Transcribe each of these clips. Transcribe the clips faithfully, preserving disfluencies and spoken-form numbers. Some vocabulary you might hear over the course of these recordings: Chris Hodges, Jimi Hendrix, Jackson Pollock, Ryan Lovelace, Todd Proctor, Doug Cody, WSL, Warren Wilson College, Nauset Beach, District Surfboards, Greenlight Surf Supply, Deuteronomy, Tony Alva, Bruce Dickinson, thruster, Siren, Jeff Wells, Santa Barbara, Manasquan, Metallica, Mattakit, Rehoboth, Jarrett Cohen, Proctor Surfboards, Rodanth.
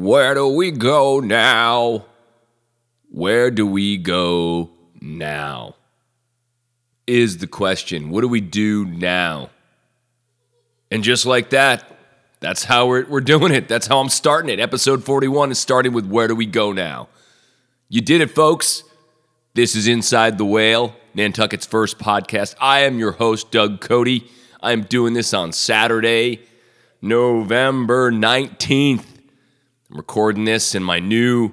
Where do we go now? Where do we go now? Is the question. What do we do now? And just like that, that's how we're, we're doing it. That's how I'm starting it. Episode forty-one is starting with where do we go now? You did it, folks. This is Inside the Whale, Nantucket's first podcast. I am your host, Doug Cody. I'm doing this on Saturday, November nineteenth. I'm recording this in my new,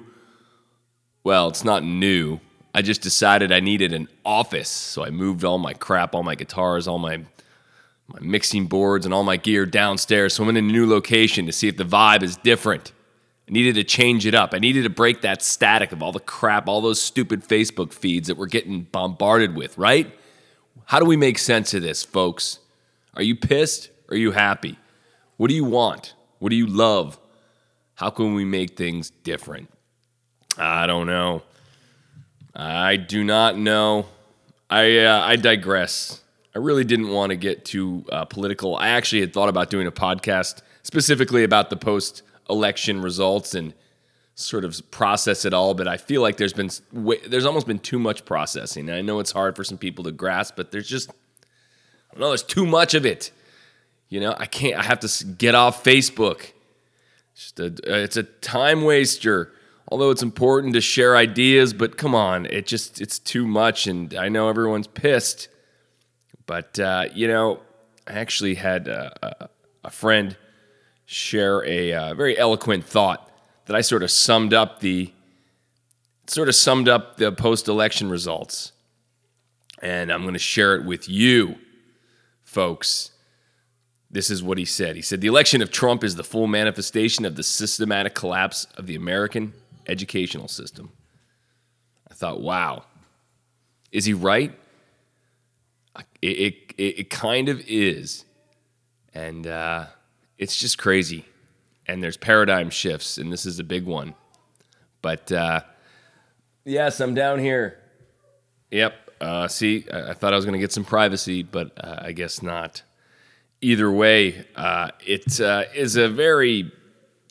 well, it's not new. I just decided I needed an office, so I moved all my crap, all my guitars, all my my mixing boards, and all my gear downstairs. So I'm in a new location to see if the vibe is different. I needed to change it up. I needed to break that static of all the crap, all those stupid Facebook feeds that we're getting bombarded with, right? How do we make sense of this, folks? Are you pissed? Are you happy? What do you want? What do you love? How can we make things different? I don't know. I do not know. I uh, I digress. I really didn't want to get too uh, political. I actually had thought about doing a podcast specifically about the post-election results and sort of process it all, but I feel like there's been there's almost been too much processing. And I know it's hard for some people to grasp, but there's just, I don't know, there's too much of it. You know, I can't, I have to get off Facebook. Just a, it's a time waster. Although it's important to share ideas, but come on, it just, it's too much, and I know everyone's pissed, but, uh, you know, I actually had a, a, a friend share a, a very eloquent thought that I sort of summed up the, sort of summed up the post-election results, and I'm going to share it with you, folks. This is what he said. He said, the election of Trump is the full manifestation of the systematic collapse of the American educational system. I thought, wow, is he right? It it, it, it kind of is, and uh, it's just crazy. And there's paradigm shifts, and this is a big one. But uh, yes, I'm down here. Yep. Uh, see, I, I thought I was going to get some privacy, but uh, I guess not. Either way, uh, it uh, is a very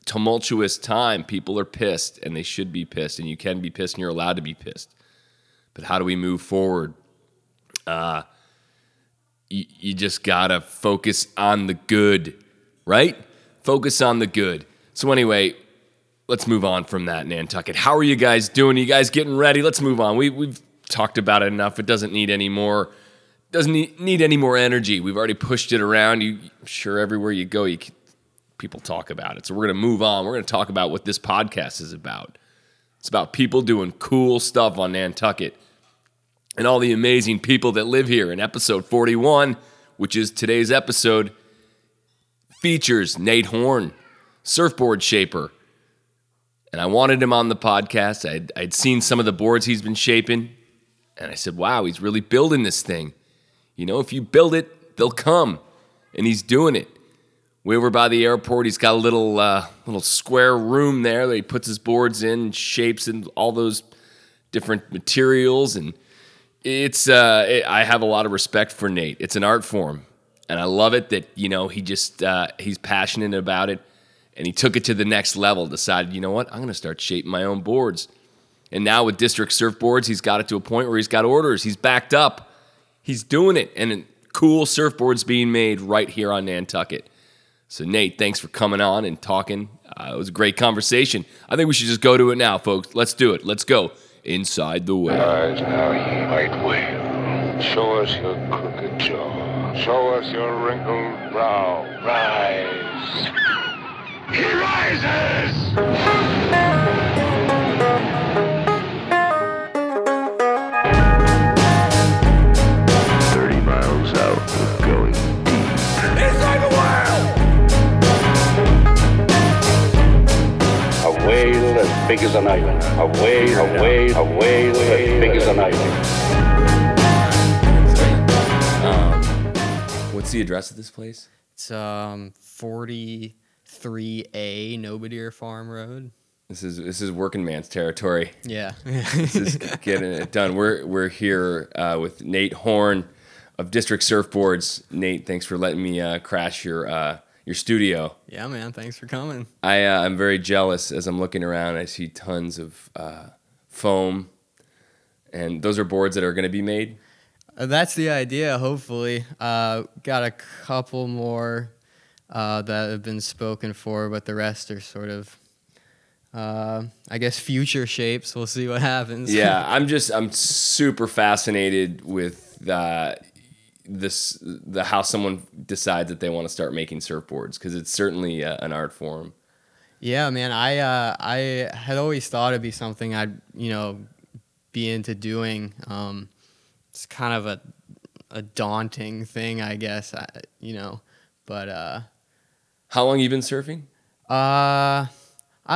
tumultuous time. People are pissed, and they should be pissed, and you can be pissed, and you're allowed to be pissed. But how do we move forward? Uh, you, you just gotta focus on the good, right? Focus on the good. So anyway, let's move on from that, Nantucket. How are you guys doing? Are you guys getting ready? Let's move on. We, we've talked about it enough. It doesn't need any more. Doesn't need, need any more energy. We've already pushed it around. You, I'm sure everywhere you go, you can, people talk about it. So we're going to move on. We're going to talk about what this podcast is about. It's about people doing cool stuff on Nantucket and all the amazing people that live here. And episode forty-one, which is today's episode, features Nate Horne, surfboard shaper. And I wanted him on the podcast. I'd, I'd seen some of the boards he's been shaping. And I said, wow, he's really building this thing. You know, if you build it, they'll come. And he's doing it. We were by the airport. He's got a little uh, little square room there that he puts his boards in, shapes, and all those different materials. And it's uh, it, I have a lot of respect for Nate. It's an art form, and I love it that you know he just uh, he's passionate about it, and he took it to the next level. Decided, you know what, I'm going to start shaping my own boards. And now with District Surfboards, he's got it to a point where he's got orders. He's backed up. He's doing it, and cool surfboards being made right here on Nantucket. So, Nate, thanks for coming on and talking. Uh, it was a great conversation. I think we should just go to it now, folks. Let's do it. Let's go inside the whale. Right now, you white whale, show us your crooked jaw. Show us your wrinkled brow. Rise. He rises! As big as an island, a whale, a whale, a whale as big as an island. Um, what's the address of this place? It's um forty-three A Nobadeer Farm Road. This is this is working man's territory. Yeah, this is getting it done. We're we're here uh, with Nate Horne of District Surfboards. Nate, thanks for letting me uh, crash your uh, your studio. Yeah, man. Thanks for coming. I, uh, I'm very jealous as I'm looking around. I see tons of uh, foam. And those are boards that are going to be made? Uh, that's the idea, hopefully. Uh, got a couple more uh, that have been spoken for, but the rest are sort of, uh, I guess, future shapes. We'll see what happens. Yeah, I'm just, I'm super fascinated with uh, this, the how someone decides that they want to start making surfboards, because it's certainly uh, an art form. Yeah, man, I uh, I had always thought it'd be something I'd, you know, be into doing. Um, it's kind of a a daunting thing, I guess, I, you know, but... Uh, How long you been surfing? Uh, I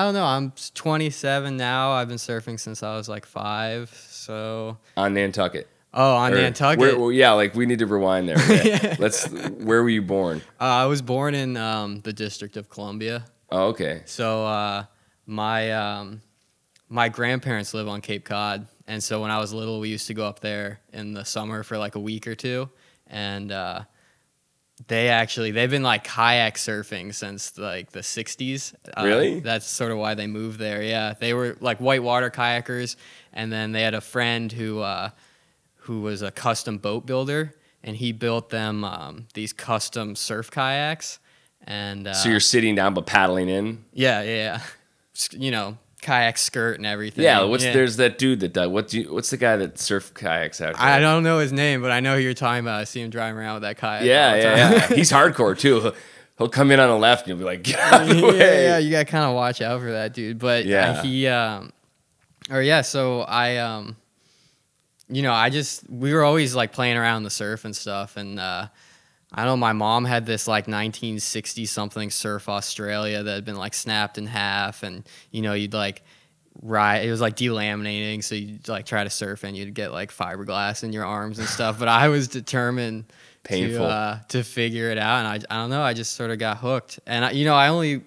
don't know. I'm twenty-seven now. I've been surfing since I was like five, so... On Nantucket? Oh, on or Nantucket? Where, well, yeah, like we need to rewind there. Yeah. yeah. Let's. Where were you born? Uh, I was born in um, the District of Columbia. Oh, okay. So uh, my... Um, My grandparents live on Cape Cod, and so when I was little, we used to go up there in the summer for like a week or two, and uh, they actually, they've been like kayak surfing since like the sixties. Uh, really? That's sort of why they moved there, yeah. They were like whitewater kayakers, and then they had a friend who, uh, who was a custom boat builder, and he built them um, these custom surf kayaks. And uh, so you're sitting down but paddling in? Yeah, yeah, yeah. You know, kayak skirt and everything. Yeah, what's yeah. there's that dude that does. What do you, what's the guy that surf kayaks out here? I don't know his name, but I know who you're talking about. I see him driving around with that kayak. Yeah, yeah, yeah. He's hardcore too. He'll, he'll come in on the left and you'll be like, get out of the way. Yeah, yeah, you gotta kind of watch out for that dude. But yeah, uh, he, um, or yeah, so I, um, you know, I just we were always like playing around the surf and stuff, and uh, I know my mom had this like nineteen sixty something Surf Australia that had been like snapped in half, and you know you'd like ride. It was like delaminating, so you'd like try to surf and you'd get like fiberglass in your arms and stuff. But I was determined Painful. to uh, to figure it out, and I I don't know. I just sort of got hooked, and I, you know I only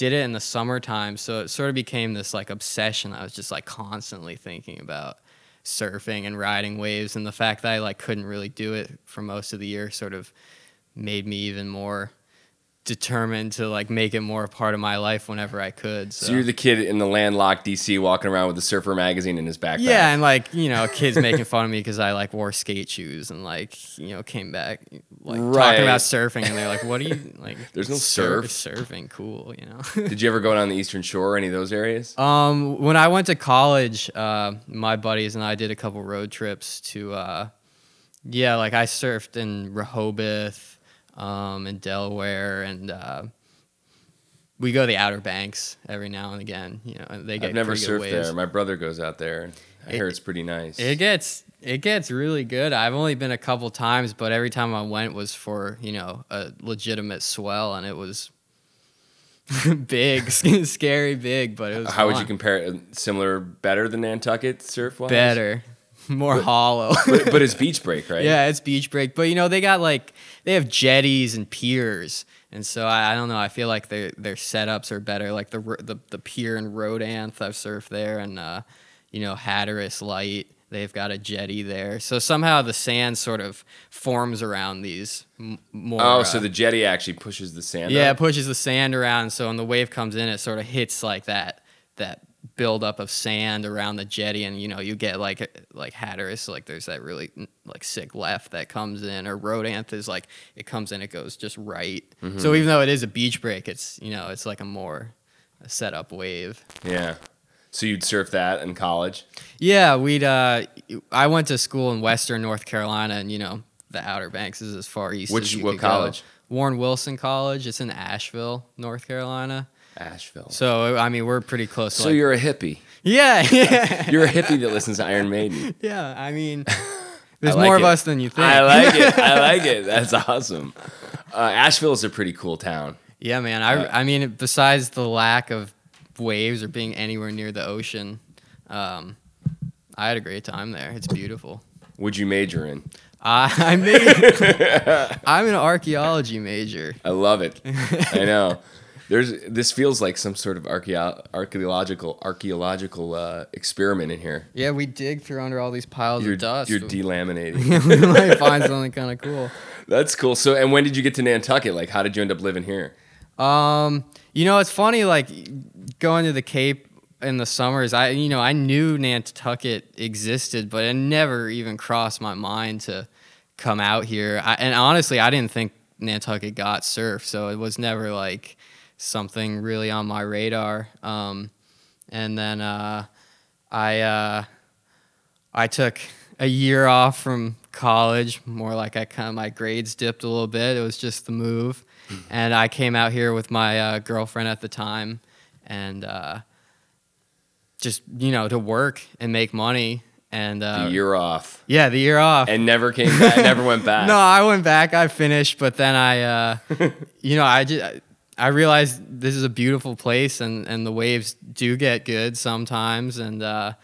did it in the summertime, so it sort of became this like obsession. I was just like constantly thinking about surfing and riding waves, and the fact that I like couldn't really do it for most of the year sort of made me even more determined to like make it more a part of my life whenever I could. So, so you're the kid in the landlocked D C walking around with the Surfer magazine in his backpack. Yeah, and like, you know, kids making fun of me because I like wore skate shoes and like, you know, came back like right. talking about surfing, and they're like, what are you like? There's no surf. surf. Surfing, cool, you know. Did you ever go down the Eastern Shore or any of those areas? Um, when I went to college, uh, my buddies and I did a couple road trips to, uh, yeah, like I surfed in Rehoboth, um in Delaware, and uh we go to the Outer Banks every now and again, you know, and they get I've never surfed waves. There my brother goes out there, and I it, hear it's pretty nice. It gets it gets really good. I've only been a couple times, but every time I went was for, you know, a legitimate swell, and it was big, scary big, but it was how fun. Would you compare it? Similar, better than Nantucket surf wise? Better, more but, hollow. but, but it's beach break, right? Yeah, it's beach break. But, you know, they got like, they have jetties and piers. And so I, I don't know. I feel like their their setups are better. Like the the, the pier in Rodanth, I've surfed there, and, uh, you know, Hatteras Light, they've got a jetty there. So somehow the sand sort of forms around these m- more. Oh, so uh, the jetty actually pushes the sand Yeah, up? It pushes the sand around. So when the wave comes in, it sort of hits like that, that buildup of sand around the jetty, and you know you get like like Hatteras, like there's that really like sick left that comes in, or Rodanth is like it comes in, it goes just right. Mm-hmm. So even though it is a beach break, it's, you know, it's like a more a set up wave. Yeah. So you'd surf that in college? Yeah, we'd. Uh, I went to school in Western North Carolina, and you know the Outer Banks is as far east. Which as you what could college? Go. Warren Wilson College. It's in Asheville, North Carolina. Asheville. So, I mean, we're pretty close. So like, you're a hippie. Yeah, yeah. You're a hippie that listens to Iron Maiden. Yeah, I mean, there's I like more it. of us than you think. I like it. I like it. That's awesome. Uh, Asheville is a pretty cool town. Yeah, man. I, uh, I mean, besides the lack of waves or being anywhere near the ocean, um, I had a great time there. It's beautiful. What'd you major in? Uh, I made, I'm an archaeology major. I love it. I know. There's this feels like some sort of archeo- archaeological archaeological uh, experiment in here. Yeah, we dig through under all these piles you're, of dust. You're delaminating. We might find something kind of cool. That's cool. So, and when did you get to Nantucket? Like, how did you end up living here? Um, you know, it's funny. Like going to the Cape in the summers, I you know I knew Nantucket existed, but it never even crossed my mind to come out here. I, and honestly, I didn't think Nantucket got surf, so it was never like something really on my radar. Um, and then uh, I uh, I took a year off from college, more like I kind of my grades dipped a little bit. It was just the move, and I came out here with my uh, girlfriend at the time, and uh, just you know to work and make money. And uh, the year off. Yeah, the year off. And never came back, never went back. No, I went back, I finished, but then I, uh, you know, I, just, I realized this is a beautiful place and, and the waves do get good sometimes. And uh,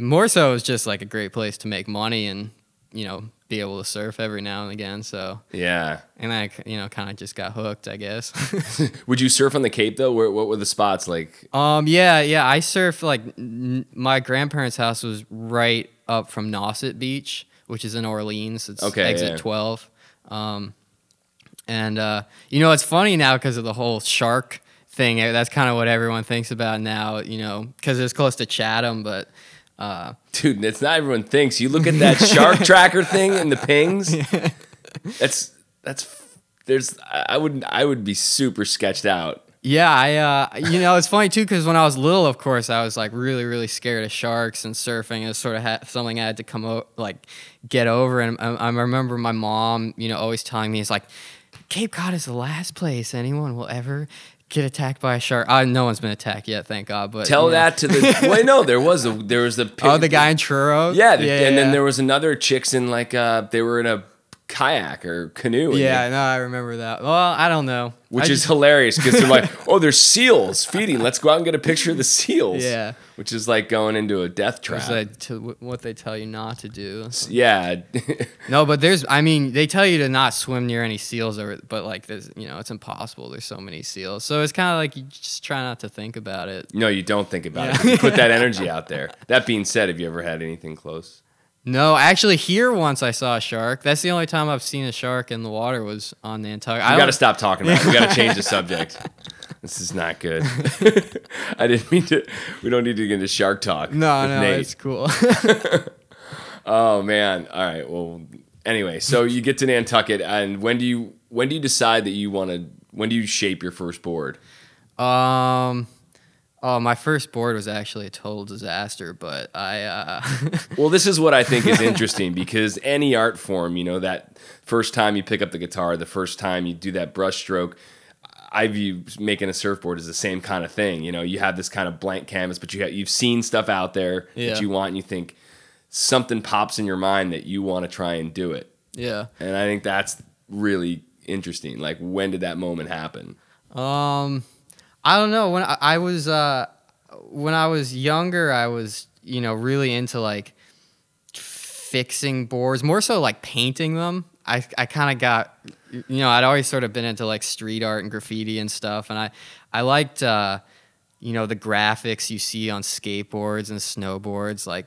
more so, it's just like a great place to make money and, you know, be able to surf every now and again. So, yeah. And I, you know, kind of just got hooked, I guess. Would you surf on the Cape though? Where, what were the spots like? Um, yeah, yeah. I surfed like n- my grandparents' house was right up from Nauset Beach, which is in Orleans. It's okay, exit yeah. twelve. Um, and, uh, you know, it's funny now because of the whole shark thing. That's kind of what everyone thinks about now, you know, because it's close to Chatham, but. Uh, Dude, that's not everyone thinks. You look at that shark tracker thing and the pings. Yeah. That's that's there's I would I would be super sketched out. Yeah, I uh, you know it's funny too because when I was little, of course, I was like really really scared of sharks and surfing. It was sort of ha- something I had to come o- like get over. And I, I remember my mom, you know, always telling me, it's like Cape Cod is the last place anyone will ever get attacked by a shark. Uh, no one's been attacked yet, thank God. But tell you know. that to the. Well, no, there was a there was the. Oh, the guy in Truro. Yeah, the, yeah and yeah. then there was another chicks in like uh they were in a kayak or canoe. Yeah, they, no, I remember that. Well, I don't know. Which I is just, hilarious because they're like, oh, there's seals feeding. Let's go out and get a picture of the seals. Yeah. Which is like going into a death trap. It's like to, what they tell you not to do. Yeah. No, but there's, I mean, they tell you to not swim near any seals, or, but like, there's, you know, it's impossible. There's so many seals. So it's kind of like you just try not to think about it. No, you don't think about yeah. it. You put that energy out there. That being said, have you ever had anything close? No, actually, here once I saw a shark. That's the only time I've seen a shark in the water was on Nantucket. We got to stop talking about it. We got to change the subject. This is not good. I didn't mean to. We don't need to get into shark talk. No, with no, Nate. It's cool. Oh man! All right. Well, anyway, so you get to Nantucket, and when do you when do you decide that you want to? When do you shape your first board? Um. Oh, my first board was actually a total disaster, but I... Uh... Well, this is what I think is interesting, because any art form, you know, that first time you pick up the guitar, the first time you do that brush stroke, I view making a surfboard as the same kind of thing. You know, you have this kind of blank canvas, but you have, you've seen stuff out there yeah. that you want, and you think something pops in your mind that you want to try and do it. Yeah. And I think that's really interesting. Like, when did that moment happen? Um... I don't know. When I, I was uh, when I was younger, I was you know really into like fixing boards, more so like painting them. I I kind of got you know I'd always sort of been into like street art and graffiti and stuff, and I I liked uh, you know the graphics you see on skateboards and snowboards, like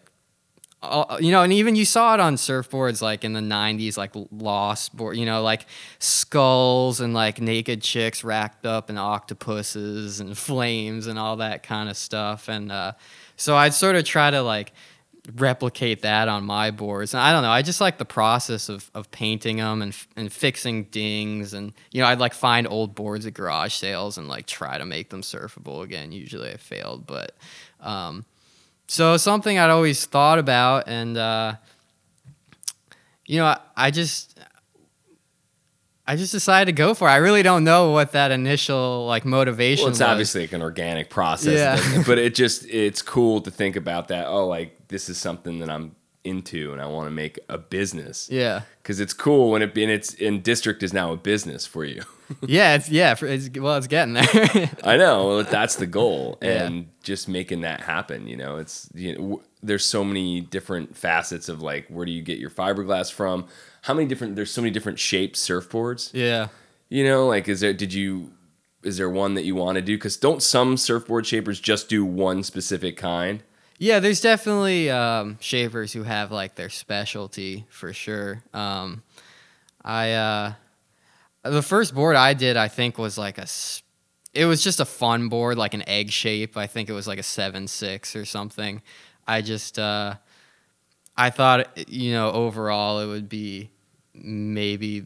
all, you know, and even you saw it on surfboards like in the nineties, like Lost board, you know, like skulls and like naked chicks racked up and octopuses and flames and all that kind of stuff. And uh, so I'd sort of try to like replicate that on my boards. And I don't know, I just like the process of, of painting them and and fixing dings. And, you know, I'd like find old boards at garage sales and like try to make them surfable again. Usually I failed, but... um So something I'd always thought about, and uh, you know, I, I just, I just decided to go for it. I really don't know what that initial like motivation. Well, it's was. obviously like an organic process, yeah. But it just it's cool to think about that. Oh, like this is something that I'm into, and I want to make a business. Yeah, because it's cool when it and it's in District is now a business for you. yeah, it's yeah. It's, well, it's getting there. I know. Well, that's the goal, and yeah. just making that happen. You know, it's you know, w- there's so many different facets of like where do you get your fiberglass from? How many different? There's so many different shaped surfboards. Yeah. You know, like is there? Did you is there one that you want to do? Because don't some surfboard shapers just do one specific kind? Yeah, there's definitely um, shapers who have like their specialty for sure. Um, I uh, the first board I did, I think, was like a. It was just a fun board, like an egg shape. I think it was like a seven six or something. I just uh, I thought, you know, overall it would be maybe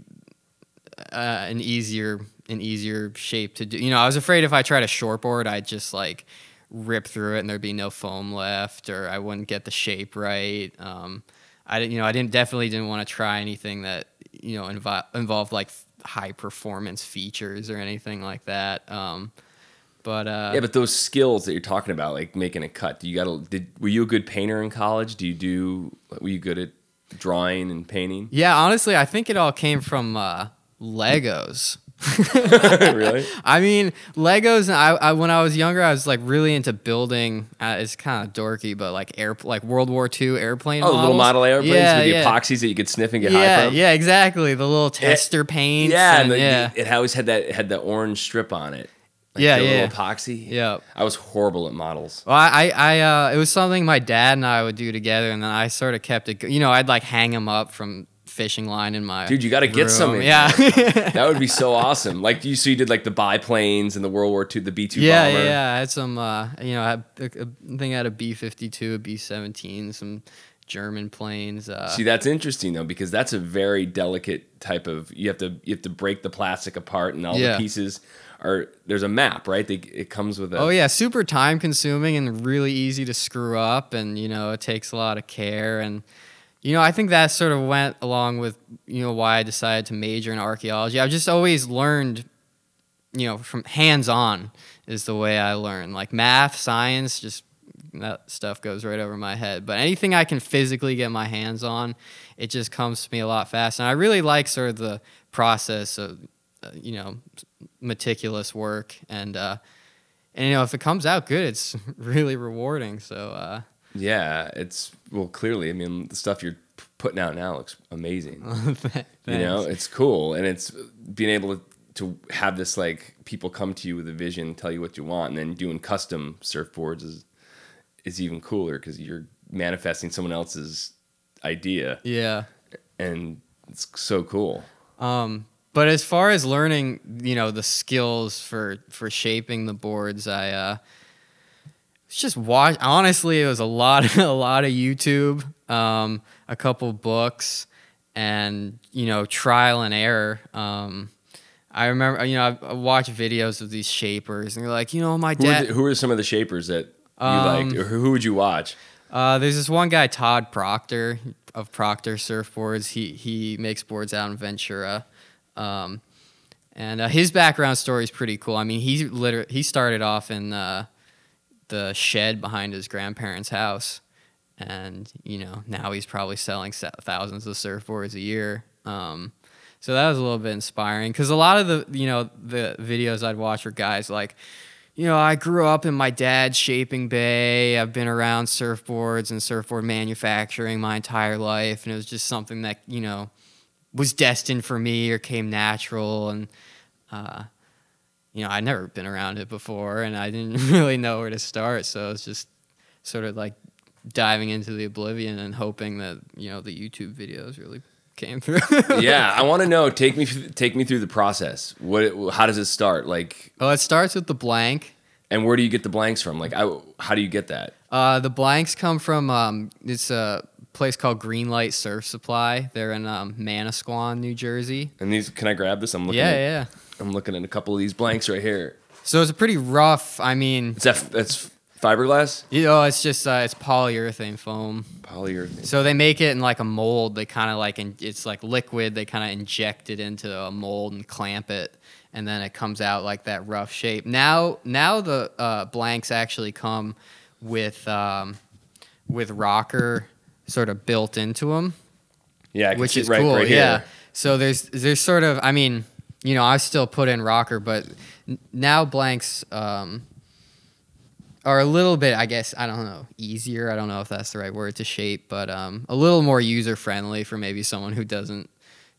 uh, an easier. an easier shape to do. You know, I was afraid if I tried a shortboard, I'd just like rip through it and there'd be no foam left, or I wouldn't get the shape right. Um, I didn't, you know, I didn't definitely didn't want to try anything that, you know, invo- involved like high performance features or anything like that. Um, but, uh, yeah, but those skills that you're talking about, like making a cut, do you gotta, did, were you a good painter in college? Do you do, were you good at drawing and painting? Yeah, honestly, I think it all came from, uh, Legos. Really? I mean, Legos. I, I when I was younger, I was like really into building. Uh, it's kind of dorky, but like air, like World War Two airplane. Oh, models. Little model airplanes yeah, with yeah. the epoxies that you could sniff and get yeah, high from. Yeah, exactly. The little tester it, paints. Yeah, and, and the, yeah. The, it always had that had the orange strip on it. Like yeah, the yeah. Little epoxy. Yeah. I was horrible at models. Well, I, I, uh, it was something my dad and I would do together, and then I sort of kept it. You know, I'd like hang them up from. Fishing line in my dude you got to get some yeah that would be so awesome. Like you so you did like the biplanes and the World War Two, the B two yeah bomber. yeah I had some uh you know I, had a, a, I think I had a B fifty-two, a B seventeen, some German planes. Uh see, that's interesting though, because that's a very delicate type of, you have to you have to break the plastic apart and all yeah. the pieces are, there's a map, right? They, it comes with a oh yeah super time consuming and really easy to screw up, and you know it takes a lot of care. And you know, I think that sort of went along with, you know, why I decided to major in archaeology. I've just always learned, you know, from hands-on is the way I learn. Like math, science, just that stuff goes right over my head. But anything I can physically get my hands on, it just comes to me a lot faster. And I really like sort of the process of, uh, you know, meticulous work. And, uh, and, you know, if it comes out good, it's really rewarding. So, uh. Yeah, it's, well, clearly, I mean, the stuff you're putting out now looks amazing. You know, it's cool. And it's being able to, to have this, like, people come to you with a vision, tell you what you want, and then doing custom surfboards is is even cooler because you're manifesting someone else's idea. Yeah. And it's so cool. Um, but as far as learning, you know, the skills for, for shaping the boards, I... uh just watch. Honestly, it was a lot, of, a lot of YouTube, um, a couple books, and you know, trial and error. Um, I remember, you know, I, I watched videos of these shapers, and you're like, you know, my dad. Who, who are some of the shapers that you um, liked? Or who would you watch? Uh, there's this one guy, Todd Proctor of Proctor Surfboards. He he makes boards out in Ventura. Um, and uh, his background story is pretty cool. I mean, he literally he started off in. Uh, the shed behind his grandparents' house, and you know now he's probably selling thousands of surfboards a year. Um so that was a little bit inspiring, because a lot of the you know the videos I'd watch were guys like, you know I grew up in my dad's shaping bay, I've been around surfboards and surfboard manufacturing my entire life, and it was just something that you know was destined for me or came natural. And uh You know, I'd never been around it before, and I didn't really know where to start. So it's just sort of like diving into the oblivion and hoping that you know the YouTube videos really came through. Yeah, I want to know. Take me, take me through the process. What? How does it start? Like, oh, it starts with the blank. And where do you get the blanks from? Like, I, how do you get that? Uh, the blanks come from um, it's a place called Greenlight Surf Supply. They're in um, Manasquan, New Jersey. And these, can I grab this? I'm looking. Yeah, at, yeah. I'm looking at a couple of these blanks right here. So it's a pretty rough, I mean... Is that, that's fiberglass? You know, it's just, uh, it's polyurethane foam. Polyurethane. So they make it in like a mold. They kind of like, in, it's like liquid. They kind of inject it into a mold and clamp it. And then it comes out like that rough shape. Now now the uh, blanks actually come with, um, with rocker sort of built into them. Yeah, I can which see is right, cool. Right here. Yeah. So there's there's sort of, I mean... You know, I still put in rocker, but now blanks um, are a little bit, I guess, I don't know, easier. I don't know if that's the right word to shape, but um, a little more user-friendly for maybe someone who doesn't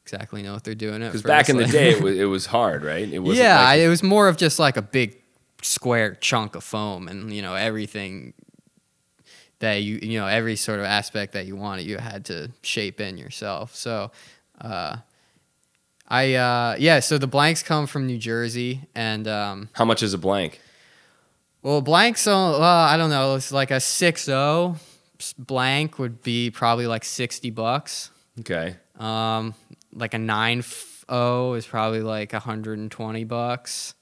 exactly know if they're doing it. Because back in like, the day, it was, it was hard, right? It wasn't yeah, like a, it was more of just like a big square chunk of foam, and you know everything that you you know every sort of aspect that you wanted, you had to shape in yourself. So, uh, I uh, yeah. So the blanks come from New Jersey, and um, how much is a blank? Well, blanks, uh, I don't know. It's like a six oh blank would be probably like sixty bucks. Okay. Um, like a nine oh is probably like one hundred twenty bucks.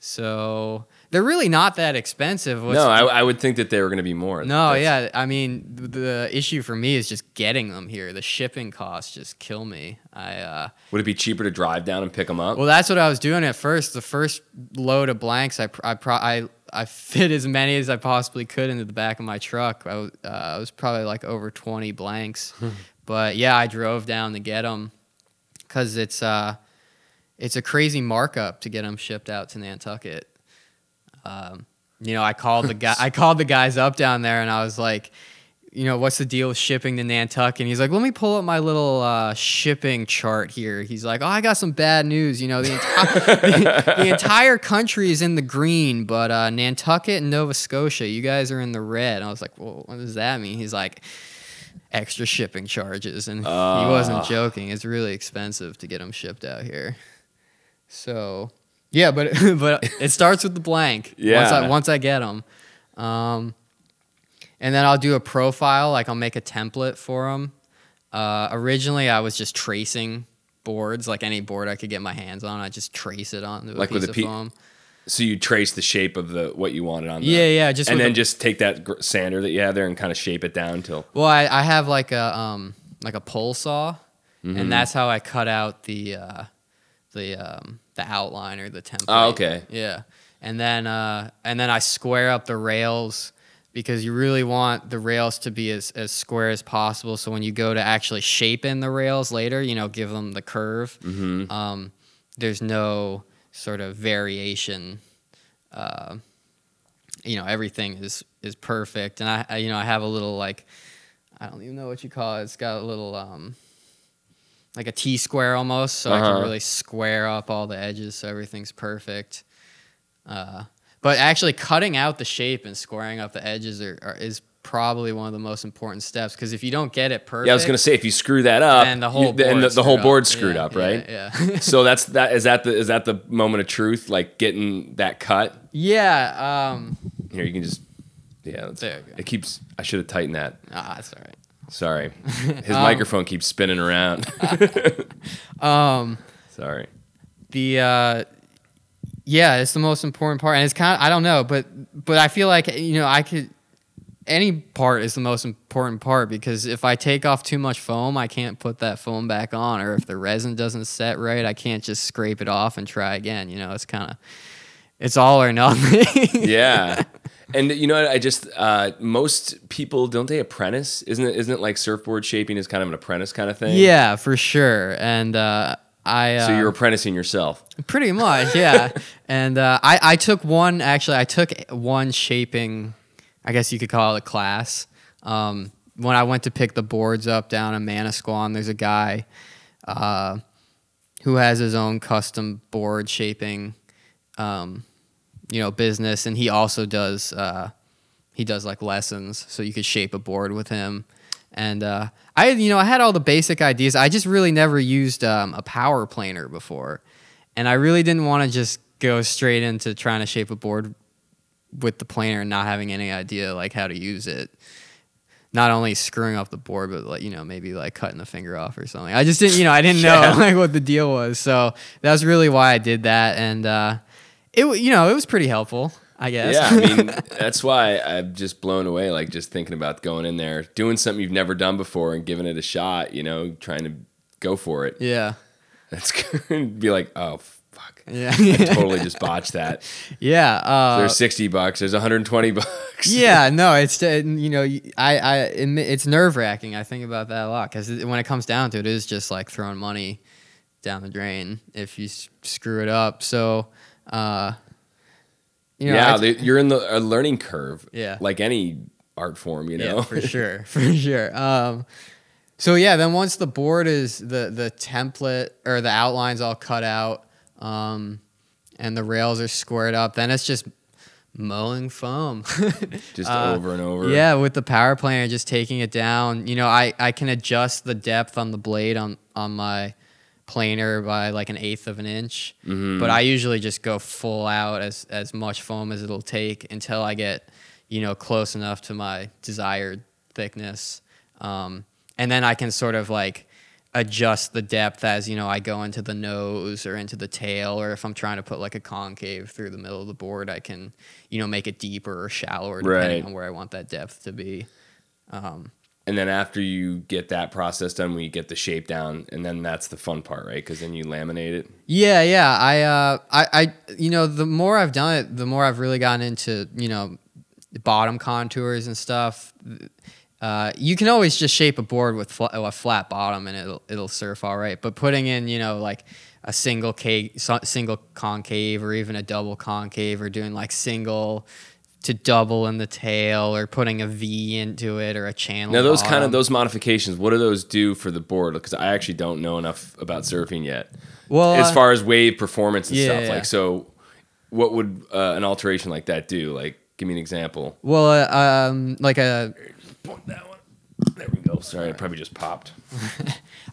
So they're really not that expensive. What's, no, I, I would think that they were going to be more. No, That's, yeah. I mean, the issue for me is just getting them here. The shipping costs just kill me. I uh, Would it be cheaper to drive down and pick them up? Well, that's what I was doing at first. The first load of blanks, I I, pro- I, I fit as many as I possibly could into the back of my truck. I was, uh, I was probably like over twenty blanks. But yeah, I drove down to get them because it's... Uh, It's a crazy markup to get them shipped out to Nantucket. Um, you know, I called the guy. I called the guys up down there, and I was like, "You know, what's the deal with shipping to Nantucket?" And he's like, "Let me pull up my little uh, shipping chart here." He's like, "Oh, I got some bad news. You know, the, enti- the, the entire country is in the green, but uh, Nantucket and Nova Scotia, you guys are in the red." And I was like, "Well, what does that mean?" He's like, "Extra shipping charges," and uh. he wasn't joking. It's really expensive to get them shipped out here. So, yeah, but but it starts with the blank. Yeah. Once I, once I get them, um, and then I'll do a profile. Like I'll make a template for them. Uh, originally, I was just tracing boards, like any board I could get my hands on. I just trace it onto a like piece with a of pe- foam. So you trace the shape of the what you wanted on. The, yeah, yeah. Just and then a, just take that gr- sander that you have there and kind of shape it down till. Well, I, I have like a um like a pole saw, mm-hmm. and that's how I cut out the. Uh, the um the outline or the template. Oh, okay. Yeah. And then uh and then I square up the rails because you really want the rails to be as, as square as possible. So when you go to actually shape in the rails later, you know, give them the curve. Mm-hmm. Um there's no sort of variation. Uh, you know, everything is is perfect. And I, I you know I have a little like I don't even know what you call it. It's got a little um like a T-square almost, so uh-huh. I can really square up all the edges so everything's perfect. Uh, but actually cutting out the shape and squaring up the edges are, are, is probably one of the most important steps, because if you don't get it perfect... Yeah, I was going to say, if you screw that up, then the whole you, then the, the whole board's screwed yeah, up, right? Yeah. yeah. So that's that is that the is that the moment of truth, like getting that cut? Yeah. Um, Here, you can just... Yeah, let's, there you go. It keeps... I should have tightened that. Ah, that's all right. Sorry, his um, microphone keeps spinning around. um, Sorry. The uh, yeah, it's the most important part, and it's kind of I don't know, but but I feel like you know I could any part is the most important part, because if I take off too much foam, I can't put that foam back on, or if the resin doesn't set right, I can't just scrape it off and try again. You know, it's kind of it's all or nothing. Yeah. And you know, I just uh, most people don't they apprentice? Isn't it? Isn't it like surfboard shaping is kind of an apprentice kind of thing? Yeah, for sure. And uh, I uh, so you're apprenticing yourself, pretty much, yeah. and uh, I I took one actually. I took one shaping, I guess you could call it a class. Um, when I went to pick the boards up down in Manasquan, there's a guy uh, who has his own custom board shaping. Um, you know, business. And he also does, uh, he does like lessons. So you could shape a board with him. And, uh, I, you know, I had all the basic ideas. I just really never used, um, a power planer before. And I really didn't want to just go straight into trying to shape a board with the planer and not having any idea like how to use it. Not only screwing up the board, but like, you know, maybe like cutting the finger off or something. I just didn't, you know, I didn't yeah. know like what the deal was. So that was really why I did that. And, uh, It you know it was pretty helpful, I guess. Yeah, I mean that's why I'm just blown away, like just thinking about going in there, doing something you've never done before, and giving it a shot. You know, trying to go for it. Yeah, that's gonna be like, oh fuck, yeah, I totally just botched that. Yeah, uh, so there's sixty bucks. There's one hundred twenty bucks. Yeah, no, it's you know I I it's nerve wracking. I think about that a lot because when it comes down to it, it is just like throwing money down the drain if you screw it up. So. Uh, you know, yeah, I, you're in the a learning curve. Yeah, like any art form, you know. Yeah, for sure, for sure. Um, So yeah, then once the board is the the template or the outline's all cut out, um, and the rails are squared up, then it's just mowing foam. Just uh, over and over. Yeah, with the power planer, just taking it down. You know, I, I can adjust the depth on the blade on, on my planer by like an eighth of an inch. Mm-hmm. But I usually just go full out as, as much foam as it'll take until I get, you know, close enough to my desired thickness. Um, and then I can sort of like adjust the depth as, you know, I go into the nose or into the tail, or if I'm trying to put like a concave through the middle of the board, I can, you know, make it deeper or shallower depending right. on where I want that depth to be. Um, and then after you get that process done, we get the shape down, and then that's the fun part, right? Because then you laminate it. Yeah, yeah. I, uh, I, I, you know, the more I've done it, the more I've really gotten into, you know, bottom contours and stuff. Uh, you can always just shape a board with fl- a flat bottom, and it'll it'll surf all right. But putting in, you know, like a single ca- single concave, or even a double concave, or doing like single to double in the tail, or putting a V into it, or a channel. Now those bottom. kind of those modifications, what do those do for the board? Because I actually don't know enough about surfing yet. Well, as uh, far as wave performance and yeah, stuff yeah. like, so what would uh, an alteration like that do? Like, give me an example. Well, uh, um, like a. That one. There we go. Sorry, it probably just popped.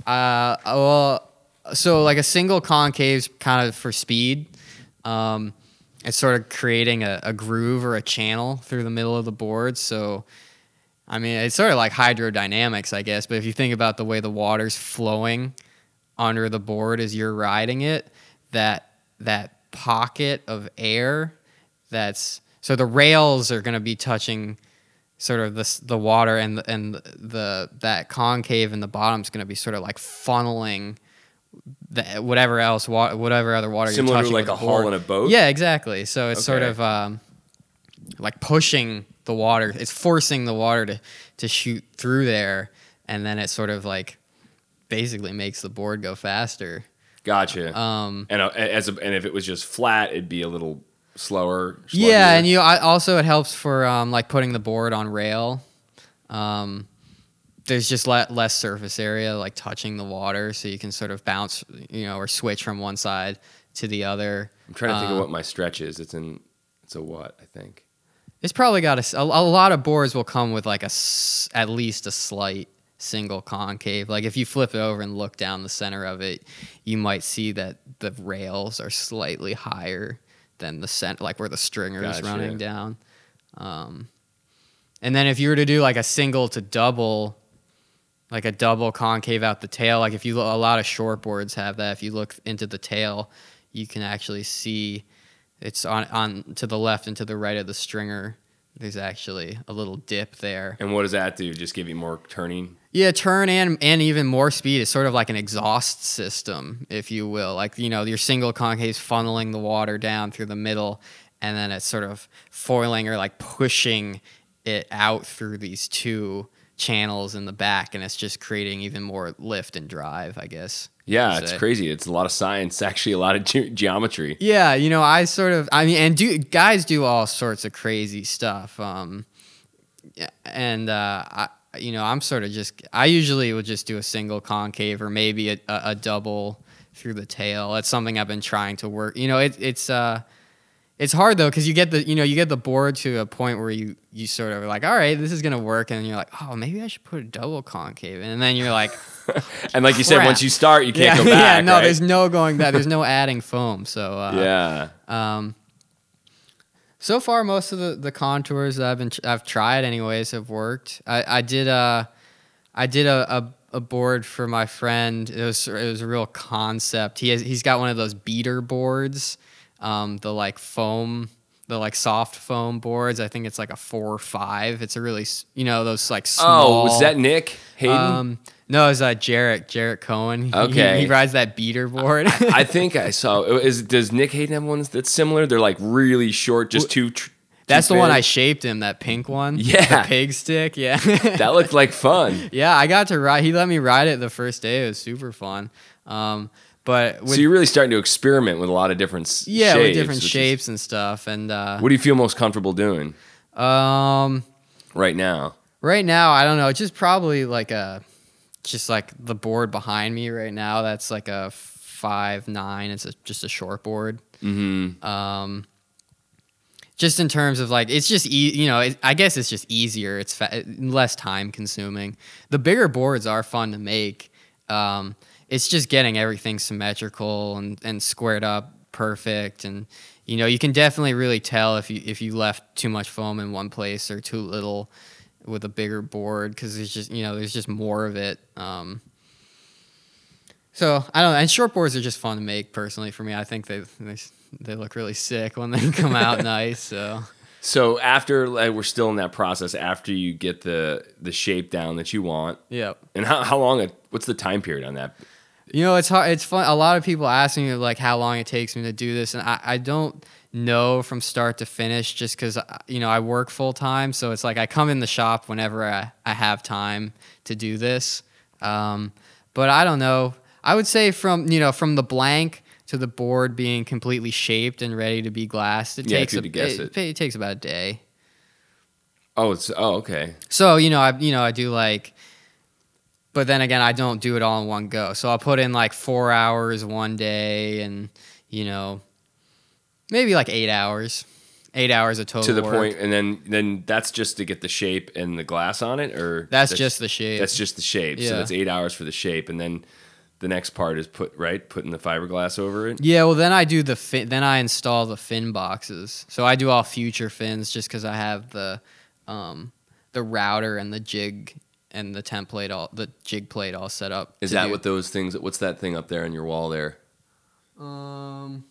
uh, well, so like a single concave's kind of for speed. Um, it's sort of creating a, a groove or a channel through the middle of the board. So, I mean, it's sort of like hydrodynamics, I guess. But if you think about the way the water's flowing under the board as you're riding it, that that pocket of air, that's so the rails are going to be touching sort of the the water, and the, and the that concave in the bottom is going to be sort of like funneling the, whatever else, wa- whatever other water Similar you're touching. Similar to like a haul in a boat. Yeah, exactly. So it's okay. sort of um, like pushing the water. It's forcing the water to to shoot through there, and then it sort of like basically makes the board go faster. Gotcha. Um, and a, as a, and if it was just flat, it'd be a little. Slower, sluggier. Yeah, and you I, also it helps for um, like putting the board on rail. Um, there's just le- less surface area, like touching the water, so you can sort of bounce, you know, or switch from one side to the other. I'm trying to um, think of what my stretch is. It's in, it's a what I think. It's probably got a, a, a lot of boards will come with like a at least a slight single concave. Like if you flip it over and look down the center of it, you might see that the rails are slightly higher than the center, like where the stringer is gotcha. running down. Um, and then if you were to do like a single to double, like a double concave out the tail, like if you look, a lot of short boards have that. If you look into the tail, you can actually see it's on, on to the left and to the right of the stringer. There's actually a little dip there. And what does that do? Just give you more turning? Yeah, turn and and even more speed. It's sort of like an exhaust system, if you will. Like, you know, your single concave funneling the water down through the middle, and then it's sort of foiling or like pushing it out through these two channels in the back, and it's just creating even more lift and drive, I guess. Yeah, it's crazy. It's a lot of science, actually, a lot of ge- geometry. Yeah, you know, I sort of, I mean, and do guys do all sorts of crazy stuff. Um, and, uh, I, you know, I'm sort of just, I usually would just do a single concave or maybe a, a, a double through the tail. It's something I've been trying to work. You know, it, it's, uh, it's hard though, because you get the, you know, you get the board to a point where you, you sort of like, all right, this is gonna work, and you're like, oh, maybe I should put a double concave in, and then you're like, and like crap. You said, once you start, you can't yeah, go back. Yeah, no, right? There's no going back. There's no adding foam. So uh, yeah. Um, so far, most of the, the contours that I've been I've tried anyways have worked. I, I did a, I did a, a a board for my friend. It was it was a real concept. He has he's got one of those beater boards. Um, the like foam, the like soft foam boards. I think it's like a four or five. It's a really, you know, those like small. Oh, was that Nick Hayden? Um, no, it's uh, Jarrett, Jarrett Cohen. Okay. He, he rides that beater board. I, I think I saw. Is, does Nick Hayden have ones that's similar? They're like really short, just two. Tr- That's the one I shaped him, that pink one. Yeah. The pig stick, yeah. That looked like fun. Yeah, I got to ride. He let me ride it the first day. It was super fun. Um, But with, so you're really starting to experiment with a lot of different yeah, shapes. Yeah, with different shapes is, and stuff. And uh, what do you feel most comfortable doing? Um, right now. Right now, I don't know. It's just probably like a just like the board behind me right now, that's like a five nine. It's a, just a short board. Mm-hmm. Um, just in terms of like, it's just, e- you know, it, I guess it's just easier. It's fa- less time consuming. The bigger boards are fun to make. Um, it's just getting everything symmetrical and, and squared up perfect. And, you know, you can definitely really tell if you, if you left too much foam in one place or too little with a bigger board. 'Cause it's just, you know, there's just more of it. Um, so I don't know. And short boards are just fun to make personally for me. I think they, they, they look really sick when they come out nice. So, so after, like, we're still in that process after you get the, the shape down that you want. Yep. And how, how long, what's the time period on that? You know, it's hard. It's fun. A lot of people ask me like how long it takes me to do this, and I, I don't know from start to finish. Just because, you know, I work full time, so it's like I come in the shop whenever I, I have time to do this. Um, but I don't know. I would say from you know from the blank to the board being completely shaped and ready to be glassed, it yeah, takes a, to guess it, it. it takes about a day. Oh, it's oh okay. So you know I you know I do like. But then again, I don't do it all in one go. So I'll put in like four hours one day and, you know, maybe like eight hours. Eight hours of total work. To the point, and then then that's just to get the shape and the glass on it? Or that's, that's just the shape. That's just the shape. Yeah. So that's eight hours for the shape. And then the next part is put right putting the fiberglass over it? Yeah, well, then I do the fin- then I install the fin boxes. So I do all future fins just because I have the um, the router and the jig and the template, all the jig plate, all set up. Is that do. What those things? What's that thing up there on your wall there? Um,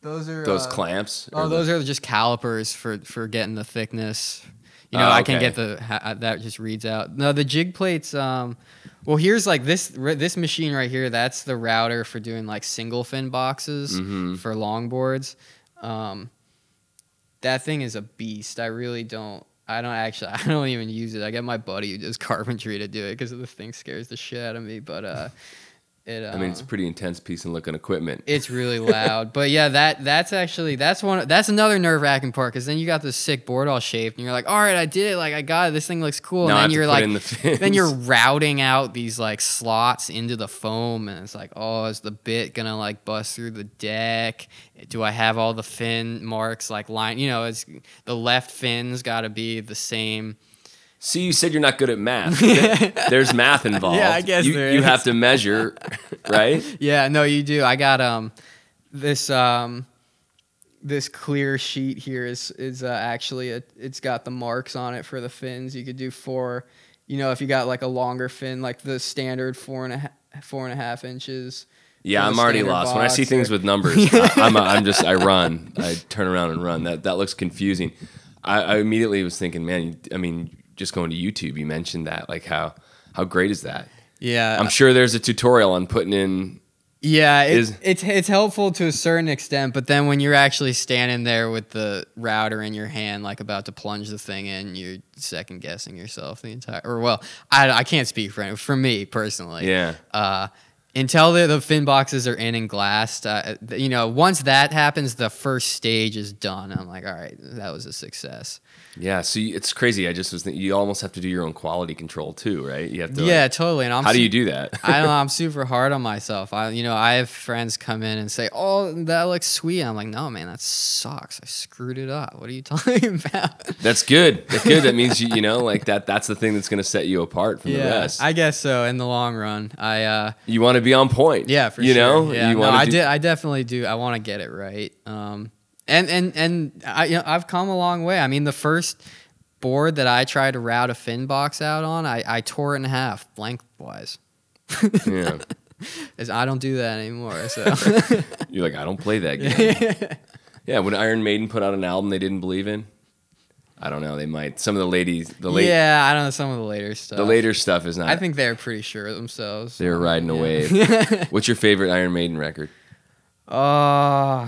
those are those uh, clamps. Oh, those the... are just calipers for, for getting the thickness. You know, oh, okay. I can get the that just reads out. No, the jig plates. Um, well, here's like this this machine right here. That's the router for doing like single fin boxes mm-hmm. for longboards. Um, that thing is a beast. I really don't. I don't actually, I don't even use it. I get my buddy who does carpentry to do it because the thing scares the shit out of me. But uh, it. Uh, I mean, it's a pretty intense piece of looking equipment. It's really loud. But yeah, that that's actually, that's one. That's another nerve-wracking part because then you got this sick board all shaped and you're like, all right, I did it. Like, I got it. This thing looks cool. Now and then you're like, the then you're routing out these like slots into the foam and it's like, oh, is the bit going to like bust through the deck? Do I have all the fin marks like line? You know, it's the left fin's got to be the same. See, you said you're not good at math. There's math involved. Yeah, I guess you, there is. You have to measure, right? Yeah, no, you do. I got um this um this clear sheet here is is uh, actually a, it's got the marks on it for the fins. You could do four, you know, if you got like a longer fin, like the standard four and a half, four and a half inches. Yeah, I'm already lost. When I see things or... with numbers, I, I'm a, I'm just I run. I turn around and run. That that looks confusing. I, I immediately was thinking, man. I mean, just going to YouTube, you mentioned that. Like how how great is that? Yeah, I'm sure there's a tutorial on putting in. Yeah, it, is... it's it's helpful to a certain extent, but then when you're actually standing there with the router in your hand, like about to plunge the thing in, you're second guessing yourself the entire. Or well, I I can't speak for for me personally. Yeah. Uh, Until the, the fin boxes are in and glassed, uh, you know, once that happens, the first stage is done. I'm like, all right, that was a success. Yeah, so you, it's crazy. I just was thinking, you almost have to do your own quality control too, right? You have to. Yeah, like, totally. And I'm how su- do you do that? I don't know, I'm super hard on myself. I, you know, I have friends come in and say, oh, that looks sweet. I'm like, no, man, that sucks. I screwed it up. What are you talking about? That's good. That's good. That means, you, you know, like that. That's the thing that's going to set you apart from yeah, the rest. I guess so in the long run. I uh, You want to be on point. Yeah, for you sure. Know? Yeah. You know? No, I, do- did, I definitely do. I want to get it right. Um, And and and I, you know, I've come a long way. I mean, the first board that I tried to route a fin box out on, I, I tore it in half lengthwise. Yeah, I don't do that anymore. So you're like, I don't play that game. Yeah. Yeah, when Iron Maiden put out an album they didn't believe in, I don't know. They might. Some of the ladies, the late. Yeah, I don't know. Some of the later stuff. The later stuff is not. I think they're pretty sure of themselves. They're riding a wave. Yeah. What's your favorite Iron Maiden record? Uh...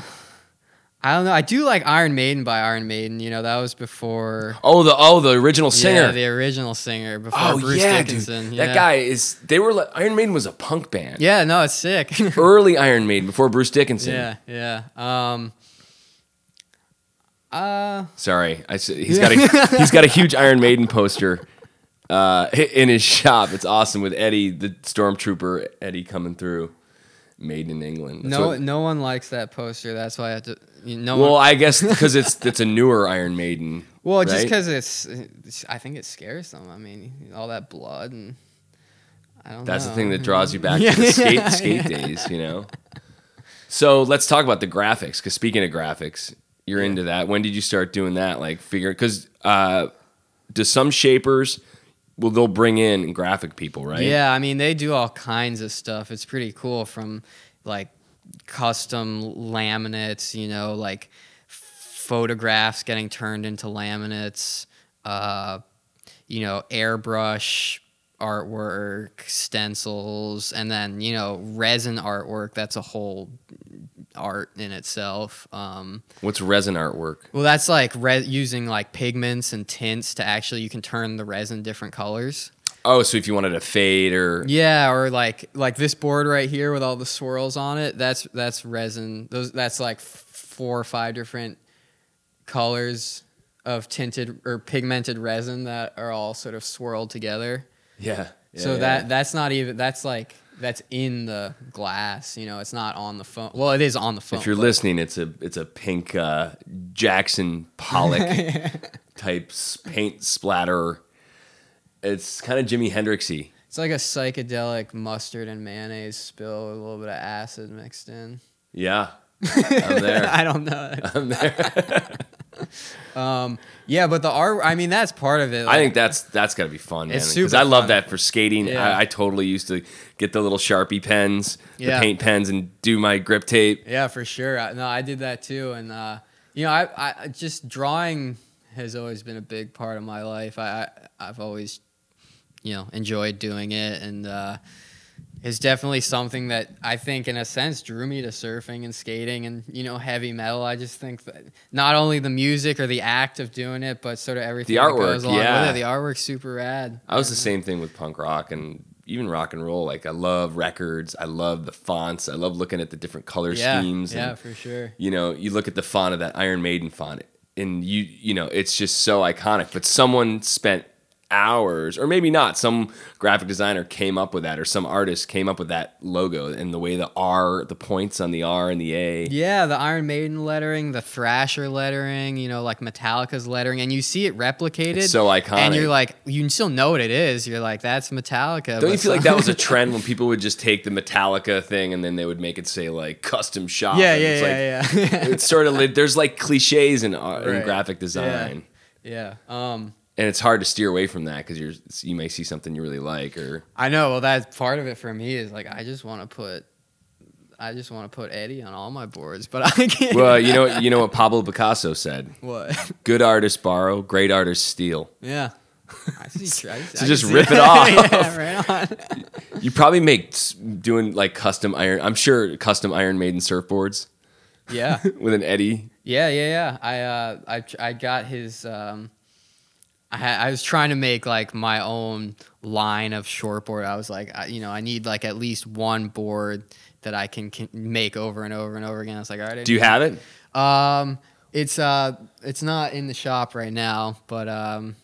I don't know. I do like Iron Maiden by Iron Maiden. You know, that was before. Oh, the oh the original singer. Yeah, the original singer before oh, Bruce yeah, Dickinson. Dude. That know? Guy is. They were like, Iron Maiden was a punk band. Yeah, no, it's sick. Early Iron Maiden before Bruce Dickinson. Yeah, yeah. Um, uh, Sorry, I, he's got a he's got a huge Iron Maiden poster uh, in his shop. It's awesome with Eddie, the stormtrooper Eddie coming through. Made in England. That's no, what, no one likes that poster. That's why I have to. You, no. Well, one, I guess because it's it's a newer Iron Maiden. Well, right? Just because it's, it's, I think it scares them. I mean, all that blood and I don't. That's know. the thing that draws you back yeah, to the skate yeah, skate yeah. days, you know. So let's talk about the graphics. Because speaking of graphics, you're yeah. into that. When did you start doing that? Like figure because uh, do some shapers. Well, they'll bring in graphic people, right? Yeah, I mean, they do all kinds of stuff. It's pretty cool, from like custom laminates, you know, like photographs getting turned into laminates, uh, you know, airbrush artwork, stencils, and then, you know, resin artwork. That's a whole art in itself. Um, What's resin artwork? Well, that's like re- using like pigments and tints to actually, you can turn the resin different colors. Oh, so if you wanted to fade or yeah, or like like this board right here with all the swirls on it, that's that's resin. Those that's like four or five different colors of tinted or pigmented resin that are all sort of swirled together. Yeah. yeah so yeah. that that's not even that's like. That's in the glass, you know. It's not on the phone. Well, it is on the phone. If you're listening, it's a it's a pink uh, Jackson Pollock yeah. type paint splatter. It's kind of Jimi Hendrix-y. It's like a psychedelic mustard and mayonnaise spill with a little bit of acid mixed in. Yeah, I'm there. I don't know. I'm there. um, yeah, but the art. I mean, that's part of it. Like, I think that's that's got to be fun, man. It's super fun. I love that for skating. Yeah. I, I totally used to get the little Sharpie pens, yeah. the paint pens, and do my grip tape. Yeah, for sure. I, no, I did that too, and uh, you know, I, I just drawing has always been a big part of my life. I, I I've always, you know, enjoyed doing it, and uh, it's definitely something that I think, in a sense, drew me to surfing and skating and, you know, heavy metal. I just think that not only the music or the act of doing it, but sort of everything the artwork, that goes along yeah. with it. The artwork's super rad. I was yeah. the same thing with punk rock and even rock and roll. Like, I love records. I love the fonts. I love looking at the different color yeah. schemes. Yeah, and, for sure. You know, you look at the font of that Iron Maiden font, and, you you know, it's just so iconic. But someone spent hours, or maybe not, some graphic designer came up with that, or some artist came up with that logo and the way the R, the points on the R and the A. Yeah, the Iron Maiden lettering, the Thrasher lettering, you know, like Metallica's lettering, and you see it replicated. It's so iconic. And you're like, you still know what it is. You're like, that's Metallica. Don't you feel like that was a trend when people would just take the Metallica thing and then they would make it say like custom shop? Yeah, yeah, it's yeah, like, yeah. It's sort of, there's like cliches in, right. in graphic design. Yeah. yeah. Um, And it's hard to steer away from that because you're you may see something you really like, or I know. Well, that's part of it for me is like I just want to put I just want to put Eddie on all my boards, but I can't. Well, you know you know what Pablo Picasso said. What? Good artists borrow, great artists steal. Yeah. I see. I see so I just rip it, it off. Yeah, right on. You probably make doing like custom iron. I'm sure custom Iron Maiden surfboards. Yeah. With an Eddie. Yeah, yeah, yeah. I uh I I got his. Um, I was trying to make like my own line of shortboard. I was like, you know, I need like at least one board that I can, can make over and over and over again. I was like, all right. Do you have it? Um, it's uh, it's not in the shop right now, but um,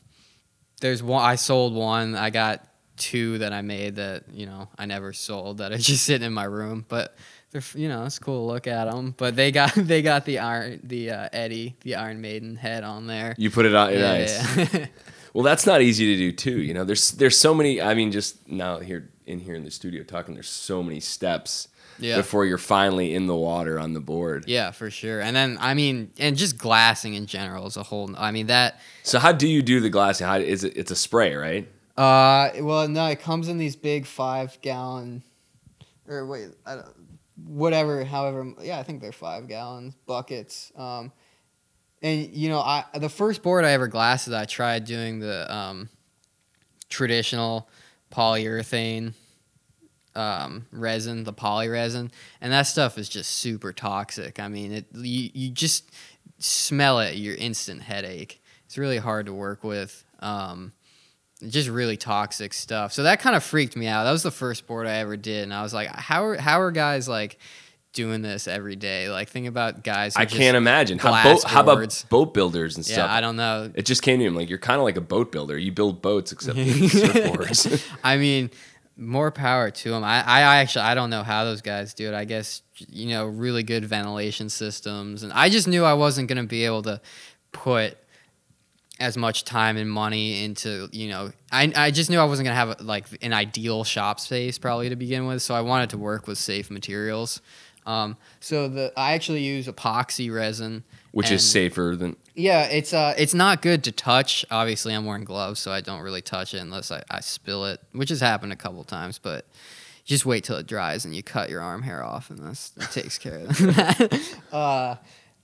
there's one. I sold one. I got two that I made that you know I never sold that are just sitting in my room, but. They're, you know, it's cool to look at them, but they got they got the iron the uh, Eddie the Iron Maiden head on there. You put it on, yeah, nice. Yeah. Well, that's not easy to do too. You know, there's there's so many. I mean, just now here in here in the studio talking, there's so many steps yeah. before you're finally in the water on the board. Yeah, for sure. And then I mean, and just glassing in general is a whole. I mean that. So how do you do the glassing? How is it? It's a spray, right? Uh, well, no, it comes in these big five gallon, or wait, I don't. Whatever, however, yeah, I think they're five gallon buckets. Um, and you know, I the first board I ever glassed, I tried doing the um, traditional polyurethane um, resin, the poly resin, and that stuff is just super toxic. I mean, it you, you just smell it, your instant headache. It's really hard to work with. Um, Just really toxic stuff. So that kind of freaked me out. That was the first board I ever did, and I was like, "How are how are guys like doing this every day. Like, think about guys who I can't imagine. How, boat, how about boat builders and stuff? Yeah, I don't know. It just came to him. Like, you're kind of like a boat builder. You build boats except surfboards. I mean, more power to them. I, I actually, I don't know how those guys do it. I guess, you know, really good ventilation systems. And I just knew I wasn't going to be able to put as much time and money into, you know, I I just knew I wasn't going to have, like, an ideal shop space probably to begin with. So I wanted to work with safe materials. Um, so the, I actually use epoxy resin, which and, is safer than, yeah, it's, uh, it's not good to touch. Obviously I'm wearing gloves, so I don't really touch it unless I, I spill it, which has happened a couple of times, but just wait till it dries and you cut your arm hair off and that's, that takes care of that. uh,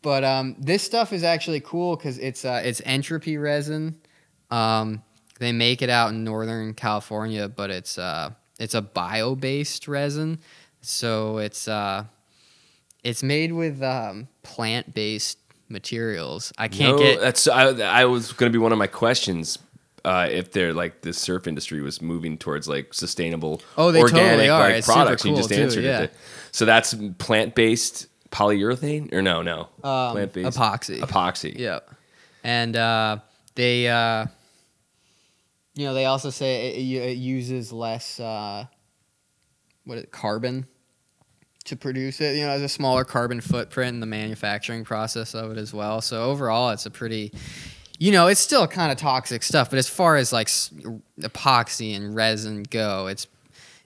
but, um, this stuff is actually cool cause it's, uh, it's Entropy resin. Um, they make it out in Northern California, but it's, uh, it's a bio-based resin. So it's, uh, It's made with um, plant-based materials. I can't no, get... That's, I, I was going to be one of my questions uh, if they're like the surf industry was moving towards like sustainable oh, they organic totally are. Like, it's products. Super cool you just answered too, yeah. it. So that's plant-based polyurethane? Or no, no. Um, plant-based epoxy. Epoxy. Yeah. And uh, they, uh, you know, they also say it, it uses less uh, what is it, carbon to produce it, you know, has a smaller carbon footprint in the manufacturing process of it as well. So overall, it's a pretty, you know, it's still kind of toxic stuff, but as far as like epoxy and resin go, it's.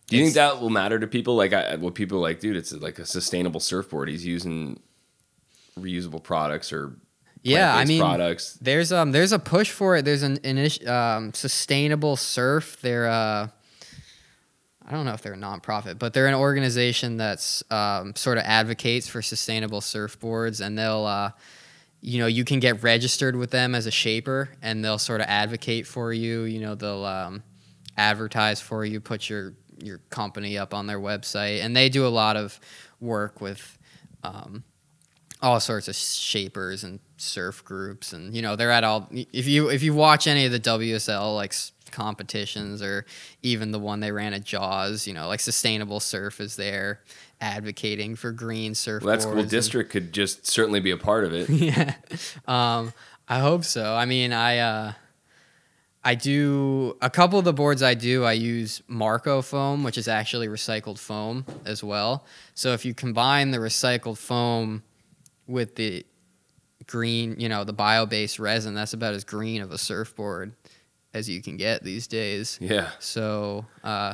Do you it's, think that will matter to people? Like, I, well, people are like, dude, it's like a sustainable surfboard. He's using reusable products or yeah, I mean, products. There's um, there's a push for it. There's an, an um, Sustainable Surf. They're uh. I don't know if they're a nonprofit, but they're an organization that's um, sort of advocates for sustainable surfboards, and they'll, uh, you know, you can get registered with them as a shaper, and they'll sort of advocate for you. You know, they'll um, advertise for you, put your your company up on their website, and they do a lot of work with um, all sorts of shapers and surf groups, and you know, they're at all. If you if you watch any of the W S L like competitions or even the one they ran at Jaws, you know, like Sustainable Surf is there advocating for green surfboards. Well, that's cool. District could just certainly be a part of it. Yeah. Um, I hope so. I mean, I, uh, I do a couple of the boards I do, I use Marco foam, which is actually recycled foam as well. So if you combine the recycled foam with the green, you know, the bio-based resin, that's about as green of a surfboard as you can get these days. Yeah. So uh,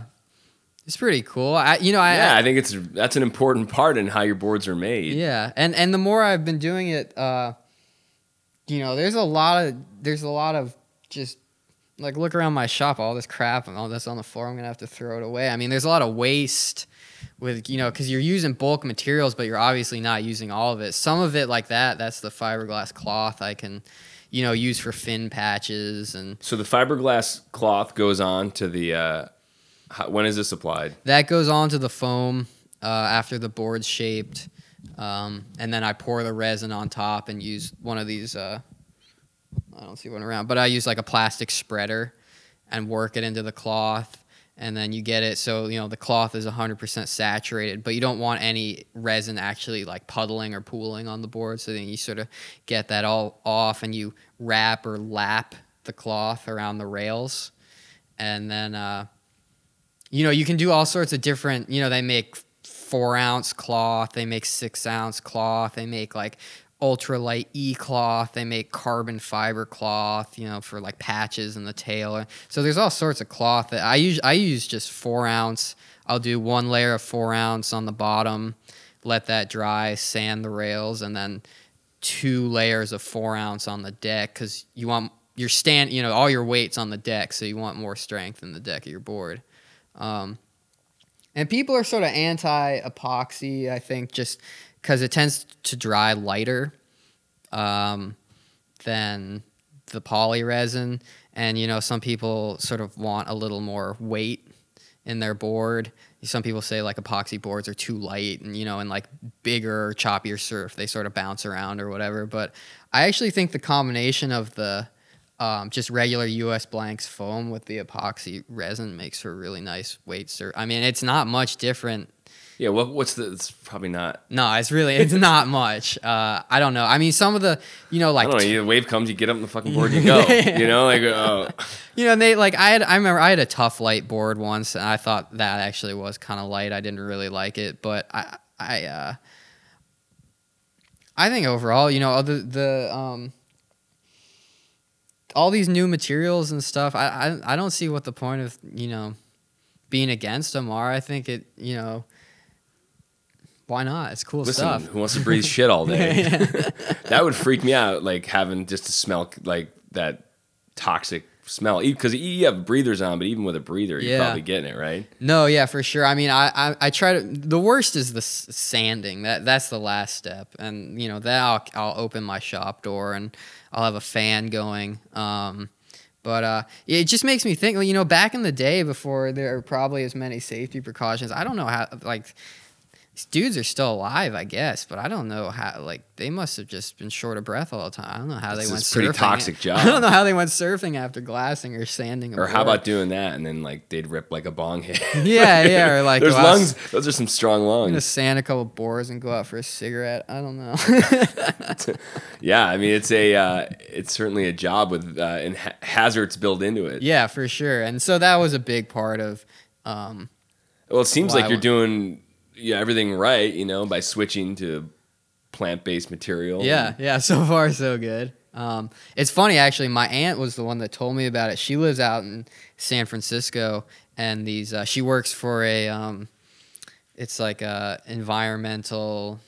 it's pretty cool. I, you know, I, yeah, I, I think it's, that's an important part in how your boards are made. Yeah. And, and the more I've been doing it, uh, you know, there's a lot of, there's a lot of just like, look around my shop, all this crap and all this on the floor, I'm going to have to throw it away. I mean, there's a lot of waste with, you know, cause you're using bulk materials, but you're obviously not using all of it. Some of it like that, that's the fiberglass cloth I can, you know, used for fin patches. And so the fiberglass cloth goes on to the, uh, how, when is this applied? That goes on to the foam uh, after the board's shaped. Um, and then I pour the resin on top and use one of these, uh, I don't see one around, but I use like a plastic spreader and work it into the cloth. And then you get it. So, you know, the cloth is one hundred percent saturated, but you don't want any resin actually like puddling or pooling on the board. So then you sort of get that all off and you wrap or lap the cloth around the rails. And then, uh, you know, you can do all sorts of different, you know, they make four ounce cloth, they make six ounce cloth, they make like ultralight e-cloth, they make carbon fiber cloth, you know, for like patches and the tail. So there's all sorts of cloth that I use. I use just four ounce. I'll do one layer of four ounce on the bottom, let that dry, sand the rails, and then two layers of four ounce on the deck because you want your stand, you know, all your weight's on the deck, so you want more strength in the deck of your board. Um, and people are sort of anti-epoxy, I think, just because it tends to dry lighter um, than the poly resin. And, you know, some people sort of want a little more weight in their board. Some people say, like, epoxy boards are too light. And, you know, in, like, bigger, choppier surf, they sort of bounce around or whatever. But I actually think the combination of the um, just regular U S Blanks foam with the epoxy resin makes for a really nice weight surf. I mean, it's not much different – Yeah, what, what's the, it's probably not. No, it's really, it's not much. Uh, I don't know. I mean, some of the, you know, like. I don't know, the wave comes, you get up on the fucking board, you go. Yeah. You know, like, oh. You know, they, like, I had, I remember I had a tough light board once, and I thought that actually was kind of light. I didn't really like it, but I, I, uh, I think overall, you know, other the, um, all these new materials and stuff, I, I, I don't see what the point of, you know, being against them are. I think it, you know. Why not? It's cool Listen, stuff. Who wants to breathe shit all day? That would freak me out, like having just to smell like that toxic smell. Because you have breathers on, but even with a breather, yeah. You're probably getting it, right? No, yeah, for sure. I mean, I, I, I try to... The worst is the s- sanding. That That's the last step. And, you know, then I'll, I'll open my shop door and I'll have a fan going. Um, but uh, it just makes me think, you know, back in the day before there were probably as many safety precautions, I don't know how... like. These dudes are still alive, I guess, but I don't know how, like, they must have just been short of breath all the time. I don't know how this they went surfing. It's a pretty toxic job. I don't know how they went surfing after glassing or sanding. Or how about doing that and then, like, they'd rip, like, a bong hit. Yeah, yeah. Or, like, those lungs, those are some strong lungs. I'm going to sand a couple boards and go out for a cigarette. I don't know. Yeah, I mean, it's a, uh, it's certainly a job with uh, and ha- hazards built into it. Yeah, for sure. And so that was a big part of... Um, well, it seems like you're doing... Yeah, everything right, you know, by switching to plant-based material. Yeah, yeah, so far so good. Um, it's funny, actually, my aunt was the one that told me about it. She lives out in San Francisco, and these uh, she works for a, um, it's like a environmental...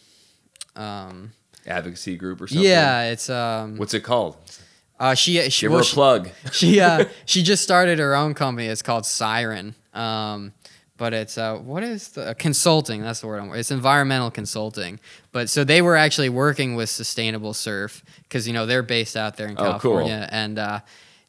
Um, advocacy group or something? Yeah, it's... Um, what's it called? Uh, she, she, Give well, her a plug. She, she, uh, she just started her own company. It's called Siren. Um But it's, uh, what is the, uh, consulting, that's the word I'm, it's environmental consulting. But so they were actually working with Sustainable Surf, because, you know, they're based out there in California. Oh, cool. And uh,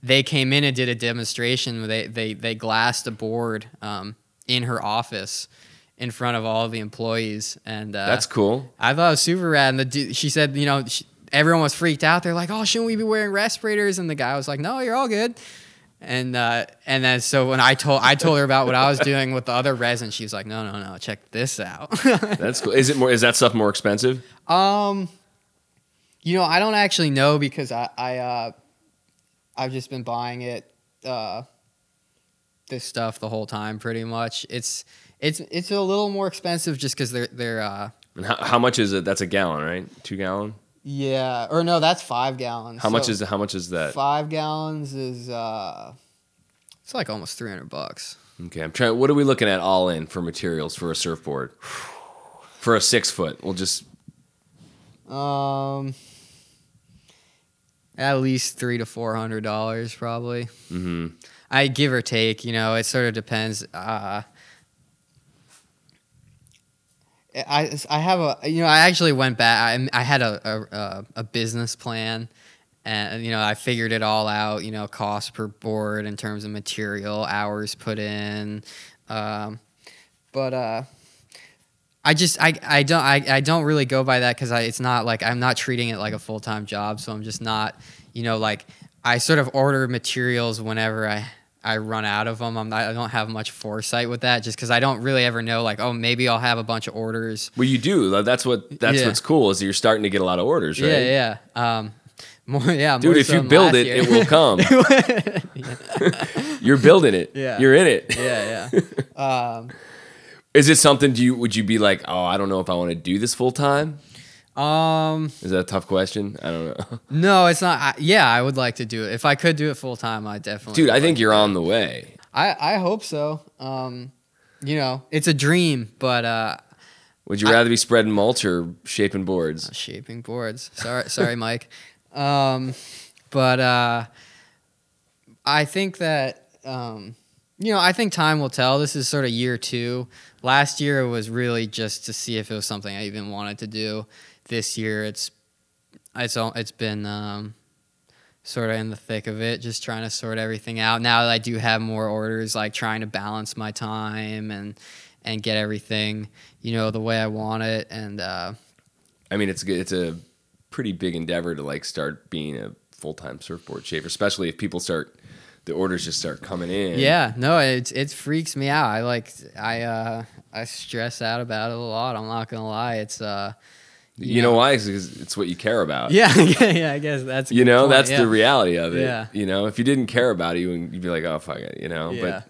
they came in and did a demonstration. They they, they glassed a board um, in her office in front of all the employees. And uh, that's cool. I thought it was super rad. And the dude, she said, you know, she, everyone was freaked out. They're like, oh, shouldn't we be wearing respirators? And the guy was like, no, you're all good. And uh, and then so when I told I told her about what I was doing with the other resin, she was like, "No, no, no, check this out." That's cool. Is it more? Is that stuff more expensive? Um, you know, I don't actually know because I I uh, I've just been buying it uh, this stuff the whole time, pretty much. It's it's it's a little more expensive just because they're they're. Uh, and how, how much is it? That's a gallon, right? Two gallon. Yeah, or no, that's five gallons. How so much is how much is that? Five gallons is uh, it's like almost three hundred bucks. Okay, I'm trying. What are we looking at all in for materials for a surfboard? For a six foot, we'll just um, at least three to four hundred dollars probably. Mm-hmm. I give or take, you know, it sort of depends. Uh, I, I have a, you know, I actually went back, I, I had a, a, a business plan and, you know, I figured it all out, you know, cost per board in terms of material, hours put in. Um, but, uh, I just, I, I don't, I, I don't really go by that cause I, it's not like, I'm not treating it like a full-time job. So I'm just not, you know, like I sort of order materials whenever I, I run out of them. I'm not, I don't have much foresight with that, just because I don't really ever know. Like, oh, maybe I'll have a bunch of orders. Well, you do. That's what. That's yeah. What's cool is that you're starting to get a lot of orders, right? Yeah, yeah. Um, more, yeah. Dude, more if so you build it, year. It will come. You're building it. Yeah. You're in it. Yeah, yeah. Um, is it something? Do you would you be like, oh, I don't know if I want to do this full time? Um, is that a tough question? I don't know. No, it's not. I, yeah, I would like to do it. If I could do it full time, I definitely. Dude, I think you're on the way. I, I hope so. Um, you know, it's a dream, but uh, would you rather I, be spreading mulch or shaping boards? Uh, shaping boards. Sorry, sorry, Mike. Um, but uh, I think that um, you know, I think time will tell. This is sort of year two. Last year was really just to see if it was something I even wanted to do. This year, it's it's all, it's been um, sort of in the thick of it, just trying to sort everything out. Now that I do have more orders, like trying to balance my time and and get everything, you know, the way I want it. And uh, I mean, it's it's a pretty big endeavor to like start being a full time surfboard shaper, especially if people start the orders just start coming in. Yeah, no, it it freaks me out. I like I uh, I stress out about it a lot. I'm not gonna lie. It's uh, you, you know, know why? Because it's what you care about. Yeah, yeah, yeah. I guess that's a you good know point. That's yeah. the reality of it. Yeah. You know, if you didn't care about it, you'd be like, oh fuck it. You know, yeah. but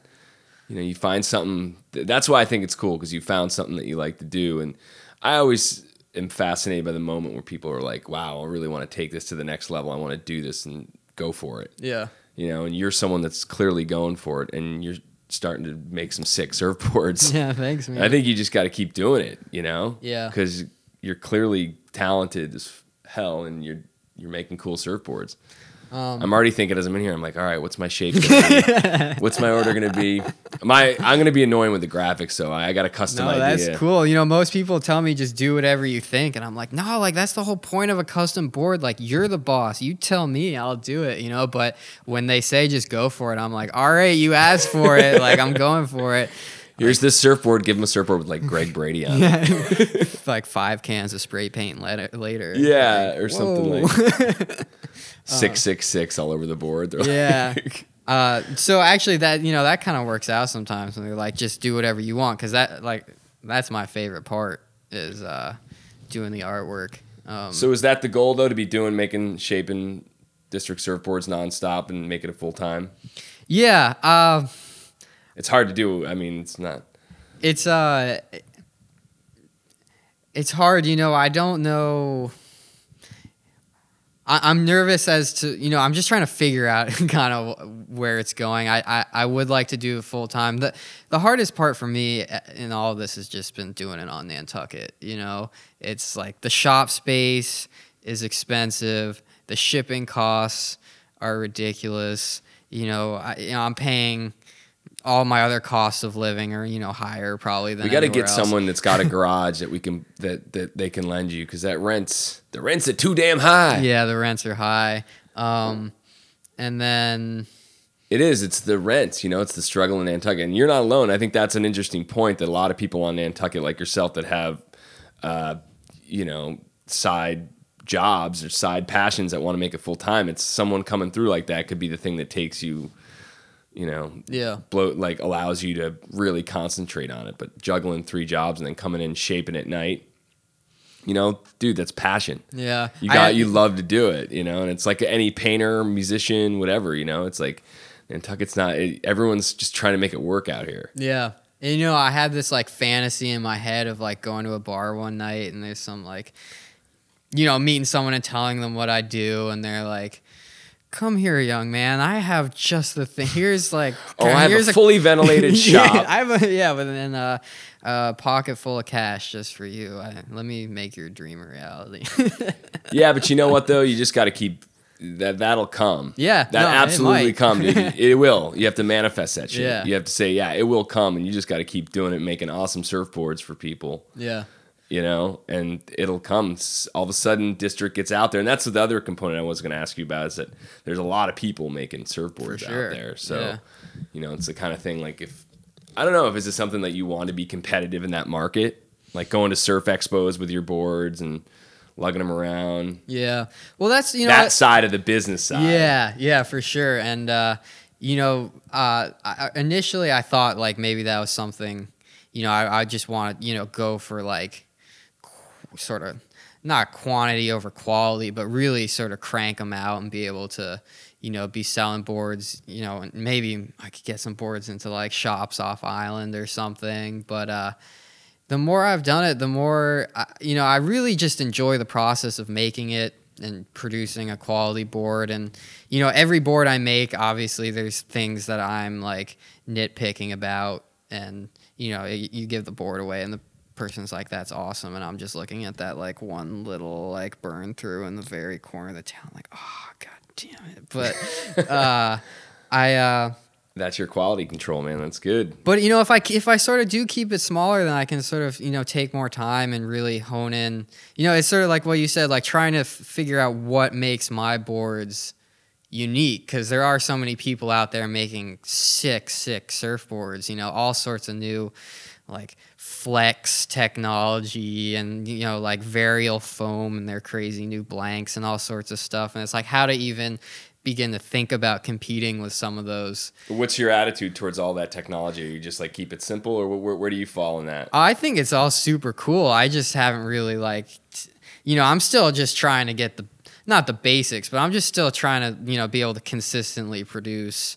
you know, you find something. That's why I think it's cool, because you found something that you like to do. And I always am fascinated by the moment where people are like, wow, I really want to take this to the next level. I want to do this and go for it. Yeah. You know, and you're someone that's clearly going for it, and you're starting to make some sick surfboards. Yeah, thanks, man. I think you just got to keep doing it, you know? Yeah. Because you're clearly talented as hell, and you're you're making cool surfboards. Um, I'm already thinking as I'm in here, I'm like, all right, what's my shape going to be? What's my order going to be? My I'm going to be annoying with the graphics, so I, I got a custom no, idea. That's cool. You know, most people tell me just do whatever you think, and I'm like, no, like that's the whole point of a custom board. Like, you're the boss. You tell me, I'll do it, you know? But when they say just go for it, I'm like, all right, you asked for it. Like, I'm going for it. Here's this surfboard. Give him a surfboard with like Greg Brady on it. Like five cans of spray paint later. Yeah, like, or something whoa. Like six six six all over the board. They're yeah. Like uh, so actually, that you know that kind of works out sometimes when they're like, just do whatever you want, because that like that's my favorite part is uh, doing the artwork. Um, so is that the goal though, to be doing making shaping District Surfboards nonstop and make it a full time? Yeah. Uh, It's hard to do. I mean, it's not. It's uh, it's hard. You know, I don't know. I, I'm nervous as to, you know, I'm just trying to figure out kind of where it's going. I, I, I would like to do it full time. The the hardest part for me in all of this has just been doing it on Nantucket. You know, it's like the shop space is expensive. The shipping costs are ridiculous. You know, I, you know, I'm paying. All my other costs of living are, you know, higher probably than we got to get else. Someone that's got a garage that we can that that they can lend you, because that rents the rents are too damn high. Yeah, the rents are high, um, and then it is it's the rents. You know, it's the struggle in Nantucket, and you're not alone. I think that's an interesting point that a lot of people on Nantucket, like yourself, that have, uh, you know, side jobs or side passions that want to make it full time. It's someone coming through like that could be the thing that takes you. You know, yeah, bloat like allows you to really concentrate on it, but juggling three jobs and then coming in shaping at night, you know, dude, that's passion. Yeah, you got I, you love to do it, you know, and it's like any painter, musician, whatever, you know, it's like Nantucket's not it, everyone's just trying to make it work out here. Yeah, and you know, I had this like fantasy in my head of like going to a bar one night and there's some like, you know, meeting someone and telling them what I do, and they're like, come here, young man. I have just the thing. Here's like, oh, I have here's a fully a, ventilated shop. Yeah, I have a, yeah, but then a, a pocket full of cash just for you. I, let me make your dream a reality. Yeah, but you know what though? You just got to keep that. That'll come. Yeah, that no, absolutely come, dude. It will. You have to manifest that shit. Yeah. You have to say, yeah, it will come, and you just got to keep doing it, and making awesome surfboards for people. Yeah. You know, and it'll come. All of a sudden, District gets out there. And that's the other component I was going to ask you about, is that there's a lot of people making surfboards sure. out there. So, yeah. You know, it's the kind of thing like if, I don't know if this is something that you want to be competitive in that market, like going to surf expos with your boards and lugging them around. Yeah. Well, that's, you know, that I, side of the business side. Yeah. Yeah, for sure. And, uh, you know, uh, I, initially I thought like maybe that was something, you know, I, I just want to, you know, go for like, sort of not quantity over quality, but really sort of crank them out and be able to, you know, be selling boards, you know, and maybe I could get some boards into like shops off island or something. But uh, the more I've done it, the more, I, you know, I really just enjoy the process of making it and producing a quality board. And, you know, every board I make, obviously there's things that I'm like nitpicking about, and, you know, it, you give the board away and the person's like, that's awesome, and I'm just looking at that like one little like burn through in the very corner of the town like, oh god damn it. But uh I uh that's your quality control, man. That's good. But you know, if I if I sort of do keep it smaller, then I can sort of, you know, take more time and really hone in. You know, it's sort of like what you said, like trying to f- figure out what makes my boards unique, because there are so many people out there making sick sick surfboards, you know, all sorts of new like flex technology and, you know, like varial foam and their crazy new blanks and all sorts of stuff. And it's like how to even begin to think about competing with some of those. What's your attitude towards all that technology? Are you just like keep it simple, or where, where do you fall in that? I think it's all super cool. I just haven't really like, you know, I'm still just trying to get the, not the basics, but I'm just still trying to, you know, be able to consistently produce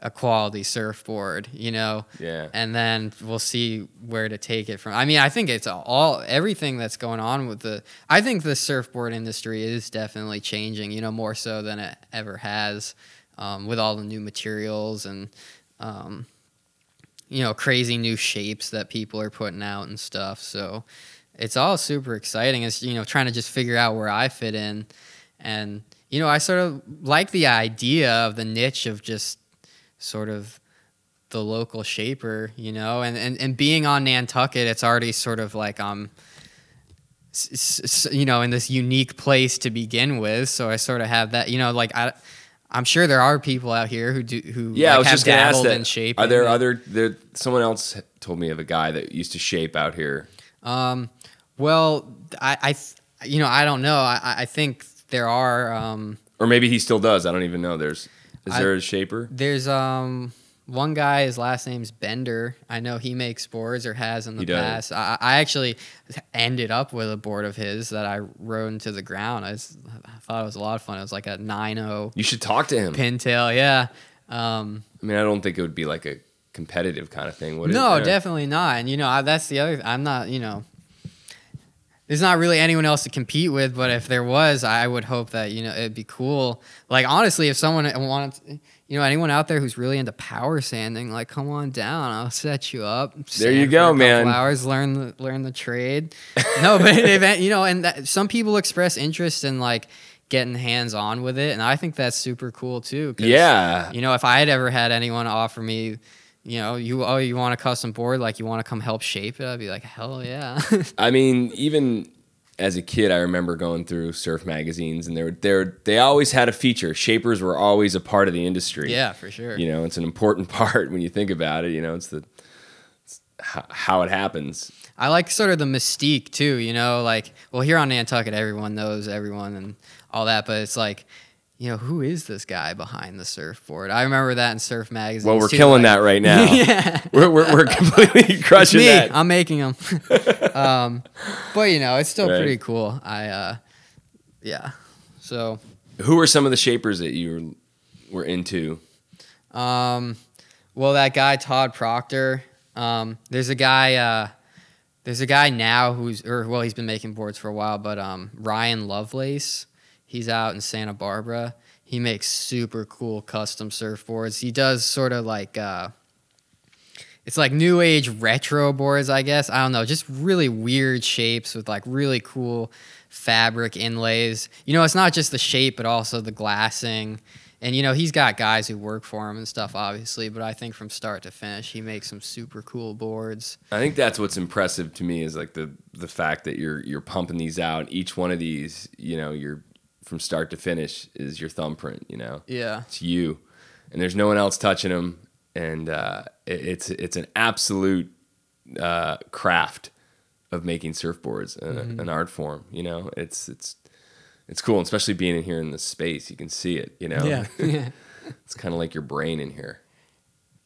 a quality surfboard, you know? Yeah. And then we'll see where to take it from. I mean, I think it's all, everything that's going on with the, I think the surfboard industry is definitely changing, you know, more so than it ever has, um, with all the new materials and, um, you know, crazy new shapes that people are putting out and stuff. So it's all super exciting. It's, you know, trying to just figure out where I fit in. And, you know, I sort of like the idea of the niche of just, sort of the local shaper, you know, and, and, and being on Nantucket, it's already sort of like, um, s- s- you know, in this unique place to begin with. So I sort of have that, you know, like I, I'm sure there are people out here who do, who yeah, like I was have just dabbled in shaping. Are there other, there, someone else told me of a guy that used to shape out here. Um, well, I, I, you know, I don't know. I, I think there are, um, or maybe he still does. I don't even know. There's, Is there I, a shaper? There's um one guy, his last name's Bender. I know he makes boards or has in the past. I, I actually ended up with a board of his that I rode into the ground. I, was, I thought it was a lot of fun. It was like a nine oh. You should talk to him. Pintail, yeah. Um, I mean, I don't think it would be like a competitive kind of thing, would it? No, definitely not. And, you know, I, that's the other I'm not, you know, there's not really anyone else to compete with, but if there was, I would hope that, you know, it'd be cool. Like, honestly, if someone wanted, to, you know, anyone out there who's really into power sanding, like, come on down. I'll set you up. There you go, man. Hours, learn the, learn the trade. No, but, it, you know, and that, some people express interest in, like, getting hands-on with it, and I think that's super cool, too. Cause, yeah. You know, if I had ever had anyone offer me, you know, you oh, you want a custom board? Like, you want to come help shape it? I'd be like, hell yeah. I mean, even as a kid, I remember going through surf magazines, and they were, they were, they always had a feature. Shapers were always a part of the industry. Yeah, for sure. You know, it's an important part when you think about it. You know, it's the it's how, how it happens. I like sort of the mystique, too, you know? Like, well, here on Nantucket, everyone knows everyone and all that, but it's like, you know, who is this guy behind the surfboard? I remember that in surf magazines. Well, we're too, killing like, that right now. Yeah. We're, we're, we're completely crushing it's me. That. I'm making them. um, but, you know, it's still right. pretty cool. I, uh, yeah. So. Who are some of the shapers that you were, were into? Um, well, that guy, Todd Proctor. Um, there's a guy, uh, there's a guy now who's, or well, he's been making boards for a while, but um, Ryan Lovelace. He's out in Santa Barbara. He makes super cool custom surfboards. He does sort of like, uh, it's like new age retro boards, I guess. I don't know, just really weird shapes with like really cool fabric inlays. You know, it's not just the shape, but also the glassing. And, you know, he's got guys who work for him and stuff, obviously. But I think from start to finish, he makes some super cool boards. I think that's what's impressive to me is like the the fact that you're you're pumping these out. Each one of these, you know, you're from start to finish is your thumbprint, you know? Yeah. It's you. And there's no one else touching them. And uh, it, it's it's an absolute uh, craft of making surfboards, uh, mm-hmm. an art form, you know? It's it's it's cool, and especially being in here in this space. You can see it, you know? Yeah. yeah. It's kind of like your brain in here.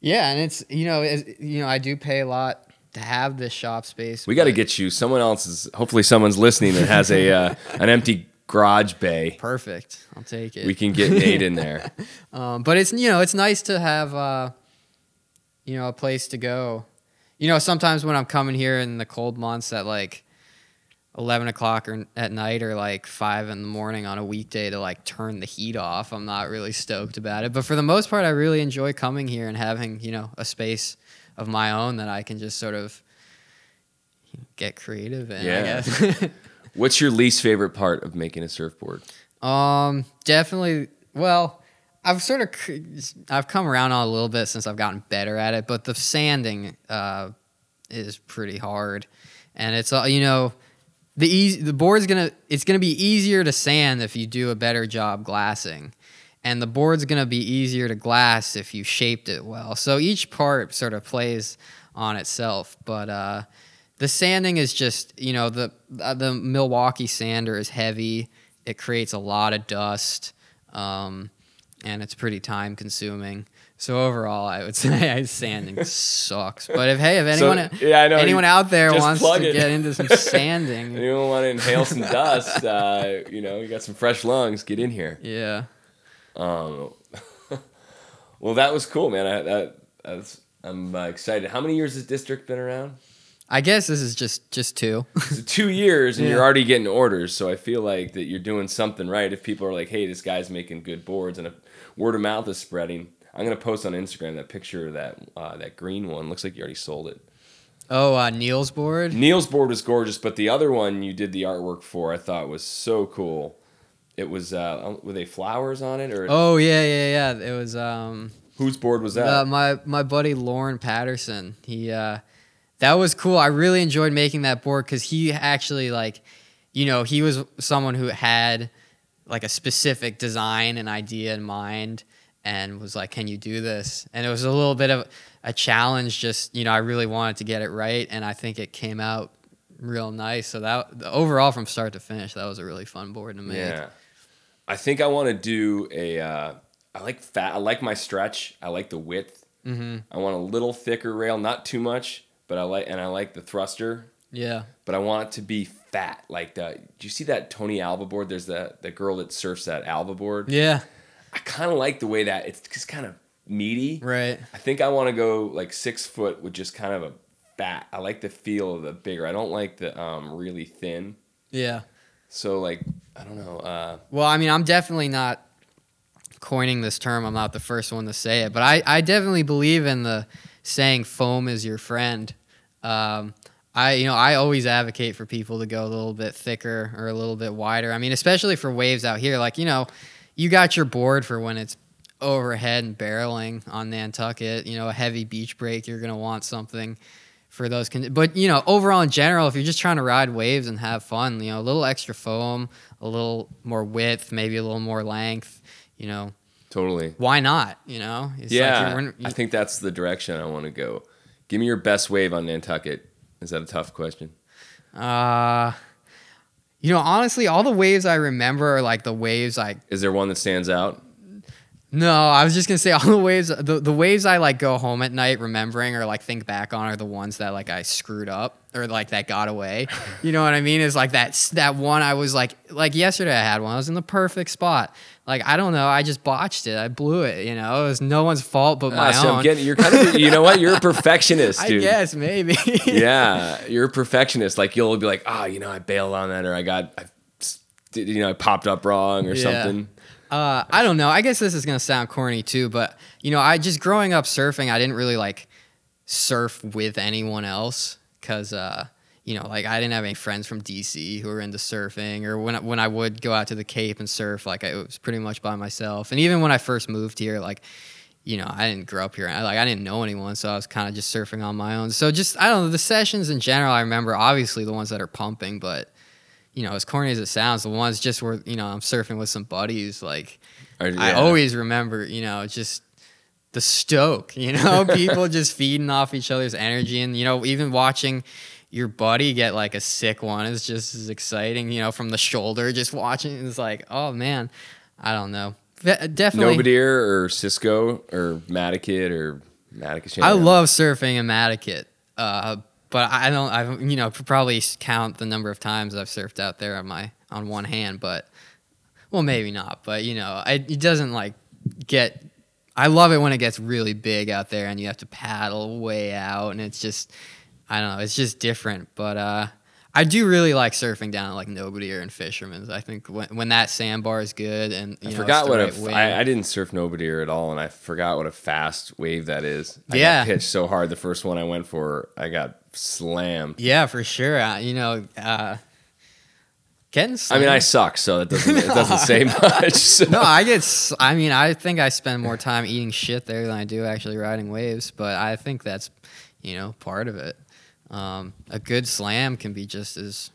Yeah, and it's, you know, it's, you know, I do pay a lot to have this shop space. We got to get you, someone else is, hopefully someone's listening that has a uh, an empty garage bay. Perfect. I'll take it. We can get Nate in there. um, but it's, you know, it's nice to have, uh, you know, a place to go. You know, sometimes when I'm coming here in the cold months at like eleven o'clock or at night or like five in the morning on a weekday to like turn the heat off, I'm not really stoked about it. But for the most part, I really enjoy coming here and having, you know, a space of my own that I can just sort of get creative in, yeah. I guess. What's your least favorite part of making a surfboard? Um, definitely. Well, I've sort of I've come around on a little bit since I've gotten better at it, but the sanding uh, is pretty hard, and it's all you know. The easy the board's gonna it's gonna be easier to sand if you do a better job glassing, and the board's gonna be easier to glass if you shaped it well. So each part sort of plays on itself, but. Uh, The sanding is just, you know, the the Milwaukee sander is heavy. It creates a lot of dust. Um, and it's pretty time consuming. So overall, I would say sanding sucks. But if hey, if anyone so, yeah, I know, anyone out there wants to it. get into some sanding, anyone want to inhale some dust, uh, you know, you got some fresh lungs, get in here. Yeah. Um. Well, that was cool, man. I, that, that's, I'm uh, excited. How many years has District been around? I guess this is just just two. So two years, and yeah. You're already getting orders, so I feel like that you're doing something right. If people are like, hey, this guy's making good boards, and if word of mouth is spreading, I'm going to post on Instagram that picture of that, uh, that green one. Looks like you already sold it. Oh, uh, Neil's board? Neil's board was gorgeous, but the other one you did the artwork for I thought was so cool. It was, uh, were they flowers on it? or? Oh, yeah, yeah, yeah. It was... Um, whose board was that? Uh, my, my buddy Lauren Patterson. He... Uh, That was cool. I really enjoyed making that board because he actually, like, you know, he was someone who had, like, a specific design and idea in mind and was like, can you do this? And it was a little bit of a challenge. Just, you know, I really wanted to get it right, and I think it came out real nice. So that, overall, from start to finish, that was a really fun board to make. Yeah. I think I want to do a, uh, I like fat, I like my stretch. I like the width. Mm-hmm. I want a little thicker rail, not too much. But I like, and I like the thruster. Yeah. But I want it to be fat, like that. Do you see that Tony Alva board? There's the the girl that surfs that Alva board. Yeah. I kind of like the way that it's just kind of meaty. Right. I think I want to go like six foot with just kind of a fat. I like the feel of the bigger. I don't like the um really thin. Yeah. So like I don't know. Uh, well, I mean, I'm definitely not coining this term. I'm not the first one to say it, but I I definitely believe in the saying foam is your friend. Um, I, you know, I always advocate for people to go a little bit thicker or a little bit wider. I mean, especially for waves out here, like, you know, you got your board for when it's overhead and barreling on Nantucket, you know, a heavy beach break, you're going to want something for those. Con- but, you know, overall in general, if you're just trying to ride waves and have fun, you know, a little extra foam, a little more width, maybe a little more length, you know. Totally. Why not? You know? It's yeah. Like you, I think that's the direction I want to go. Give me your best wave on Nantucket. Is that a tough question? Uh, you know, honestly, all the waves I remember are like the waves I... Is there one that stands out? No, I was just going to say all the waves... The, the waves I like go home at night remembering or like think back on are the ones that like I screwed up or like that got away. You know what I mean? It's like that, that one I was like... Like yesterday I had one. I was in the perfect spot. Like, I don't know. I just botched it. I blew it, you know? It was no one's fault but my uh, so own. I'm getting, you're kind of, you know what? You're a perfectionist, dude. I guess, maybe. Yeah, you're a perfectionist. Like, you'll be like, oh, you know, I bailed on that or I got, I, you know, I popped up wrong or yeah. something. Uh, I don't know. I guess this is going to sound corny, too. But, you know, I just growing up surfing, I didn't really, like, surf with anyone else because, uh, you know, like I didn't have any friends from D C who were into surfing, or when when I would go out to the Cape and surf, like I, it was pretty much by myself. And even when I first moved here, like, you know, I didn't grow up here, I, like I didn't know anyone, so I was kind of just surfing on my own. So just I don't know the sessions in general. I remember obviously the ones that are pumping, but you know, as corny as it sounds, the ones just where you know I'm surfing with some buddies, like yeah. I always remember, you know, just. The stoke, you know, people just feeding off each other's energy. And, you know, even watching your buddy get like a sick one is just as exciting, you know, from the shoulder, just watching. It's like, oh, man, I don't know. Definitely. Nobadeer or Cisco or Mattakit or Mattakit. I love surfing in Mattakit, uh, but I don't, I've, you know, probably count the number of times I've surfed out there on my, on one hand, but, well, maybe not. But, you know, I, it doesn't like get... I love it when it gets really big out there and you have to paddle way out and it's just, I don't know, it's just different. But uh, I do really like surfing down at like Nobadeer and Fisherman's. I think when, when that sandbar is good and you I know, forgot what right a, I, I didn't surf Nobadeer at all and I forgot what a fast wave that is. I yeah. got pitched so hard the first one I went for, I got slammed. Yeah, for sure. Uh, you know, uh, Getting I mean, I suck, so that doesn't it doesn't say much. So. No, I get. I mean, I think I spend more time eating shit there than I do actually riding waves. But I think that's, you know, part of it. Um, a good slam can be just as,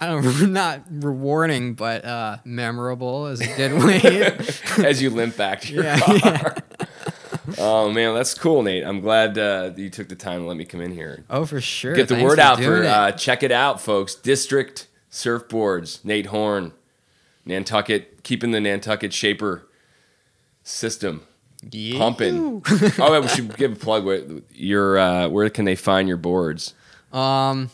I don't, not rewarding, but uh, memorable as a good wave. As you limp back to your yeah, car. Yeah. Oh man, that's cool, Nate. I'm glad uh, you took the time to let me come in here. Oh, for sure. Get the Thanks word for out for it. Uh, check it out, folks. District Surfboards, Nate Horne, Nantucket, keeping the Nantucket shaper. system. Yeah. Pumping. Oh, wait, we should give a plug. Where, your, uh, where can they find your boards? Um,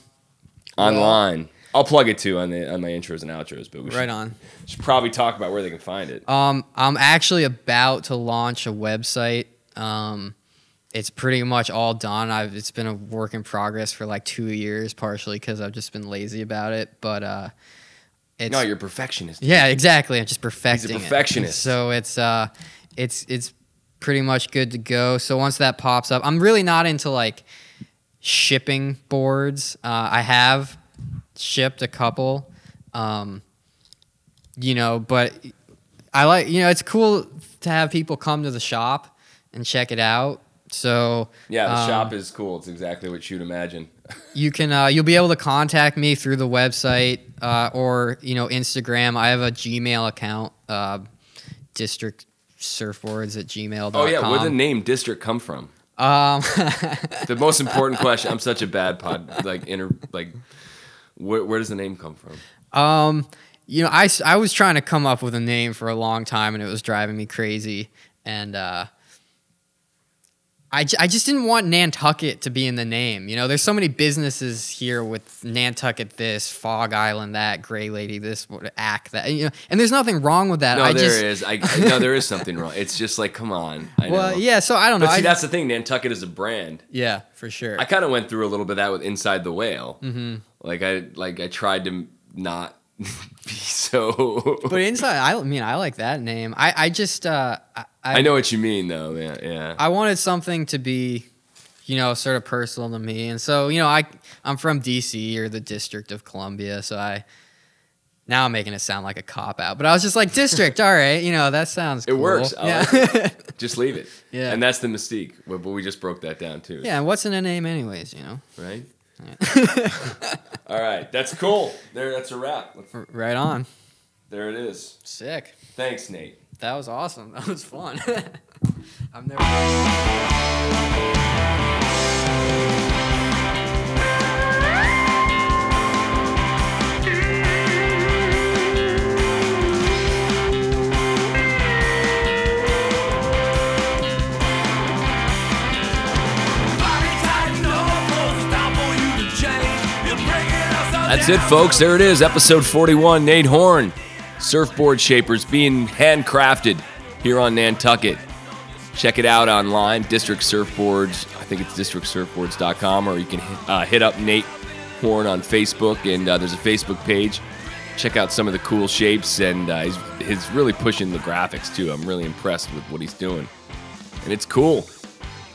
Online. Well, I'll plug it too on the on my intros and outros, but we right should, on. should probably talk about where they can find it. Um, I'm actually about to launch a website. Um, it's pretty much all done. I've it's been a work in progress for like two years, partially because I've just been lazy about it. But uh, it's no, you're a perfectionist. Yeah, exactly. I'm just perfecting. He's a perfectionist. It. So it's uh, it's it's pretty much good to go. So once that pops up, I'm really not into like shipping boards. Uh, I have. shipped a couple, um, you know, but I like, you know, it's cool to have people come to the shop and check it out. So yeah, the um, shop is cool. It's exactly what you'd imagine. You can, uh, you'll be able to contact me through the website, uh, or, you know, Instagram. I have a Gmail account, uh, District Surfboards at gmail dot com. Oh yeah. Where'd the name District come from? Um, the most important question. I'm such a bad pod, like inter, like, Where, where does the name come from? Um, you know, I, I was trying to come up with a name for a long time, and it was driving me crazy. And uh, I, I just didn't want Nantucket to be in the name. You know, there's so many businesses here with Nantucket this, Fog Island that, Gray Lady this, Ack that. You know, and there's nothing wrong with that. No, I there just... is. I, I, no, there is something wrong. It's just like, come on. I well, know. yeah, so I don't know. But see, I, that's the thing. Nantucket is a brand. Yeah, for sure. I kind of went through a little bit of that with Inside the Whale. Mm-hmm. Like I like I tried to not be so. But inside, I mean, I like that name. I I just uh, I, I know what you mean though, man. Yeah. I wanted something to be, you know, sort of personal to me, and so you know, I I'm from D C or the District of Columbia, so I now I'm making it sound like a cop out. But I was just like District, all right, you know, that sounds. It cool. works. I yeah. Like it. Just leave it. Yeah. And that's the mystique. But we just broke that down too. Yeah. And what's in a name, anyways? You know. Right. All right, that's cool. There, that's a wrap. Let's... Right on. There it is. Sick. Thanks, Nate. That was awesome. That was fun. I've never. That's it, folks. There it is, episode forty-one. Nate Horne, surfboard shapers being handcrafted here on Nantucket. Check it out online, District Surfboards. I think it's district surfboards dot com, or you can uh, hit up Nate Horne on Facebook, and uh, there's a Facebook page. Check out some of the cool shapes, and uh, he's, he's really pushing the graphics, too. I'm really impressed with what he's doing, and it's cool.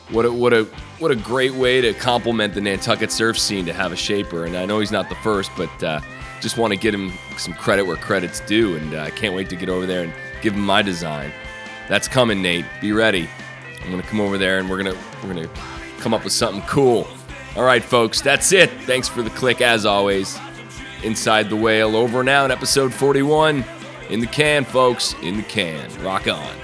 What a, what a what a great way to compliment the Nantucket surf scene to have a shaper. And I know he's not the first, but uh, just want to get him some credit where credit's due. And I uh, can't wait to get over there and give him my design. That's coming, Nate. Be ready. I'm gonna come over there and we're gonna we're gonna come up with something cool. All right, folks, that's it. Thanks for the click as always. Inside the Whale over now in episode forty-one. In the can, folks. In the can. Rock on.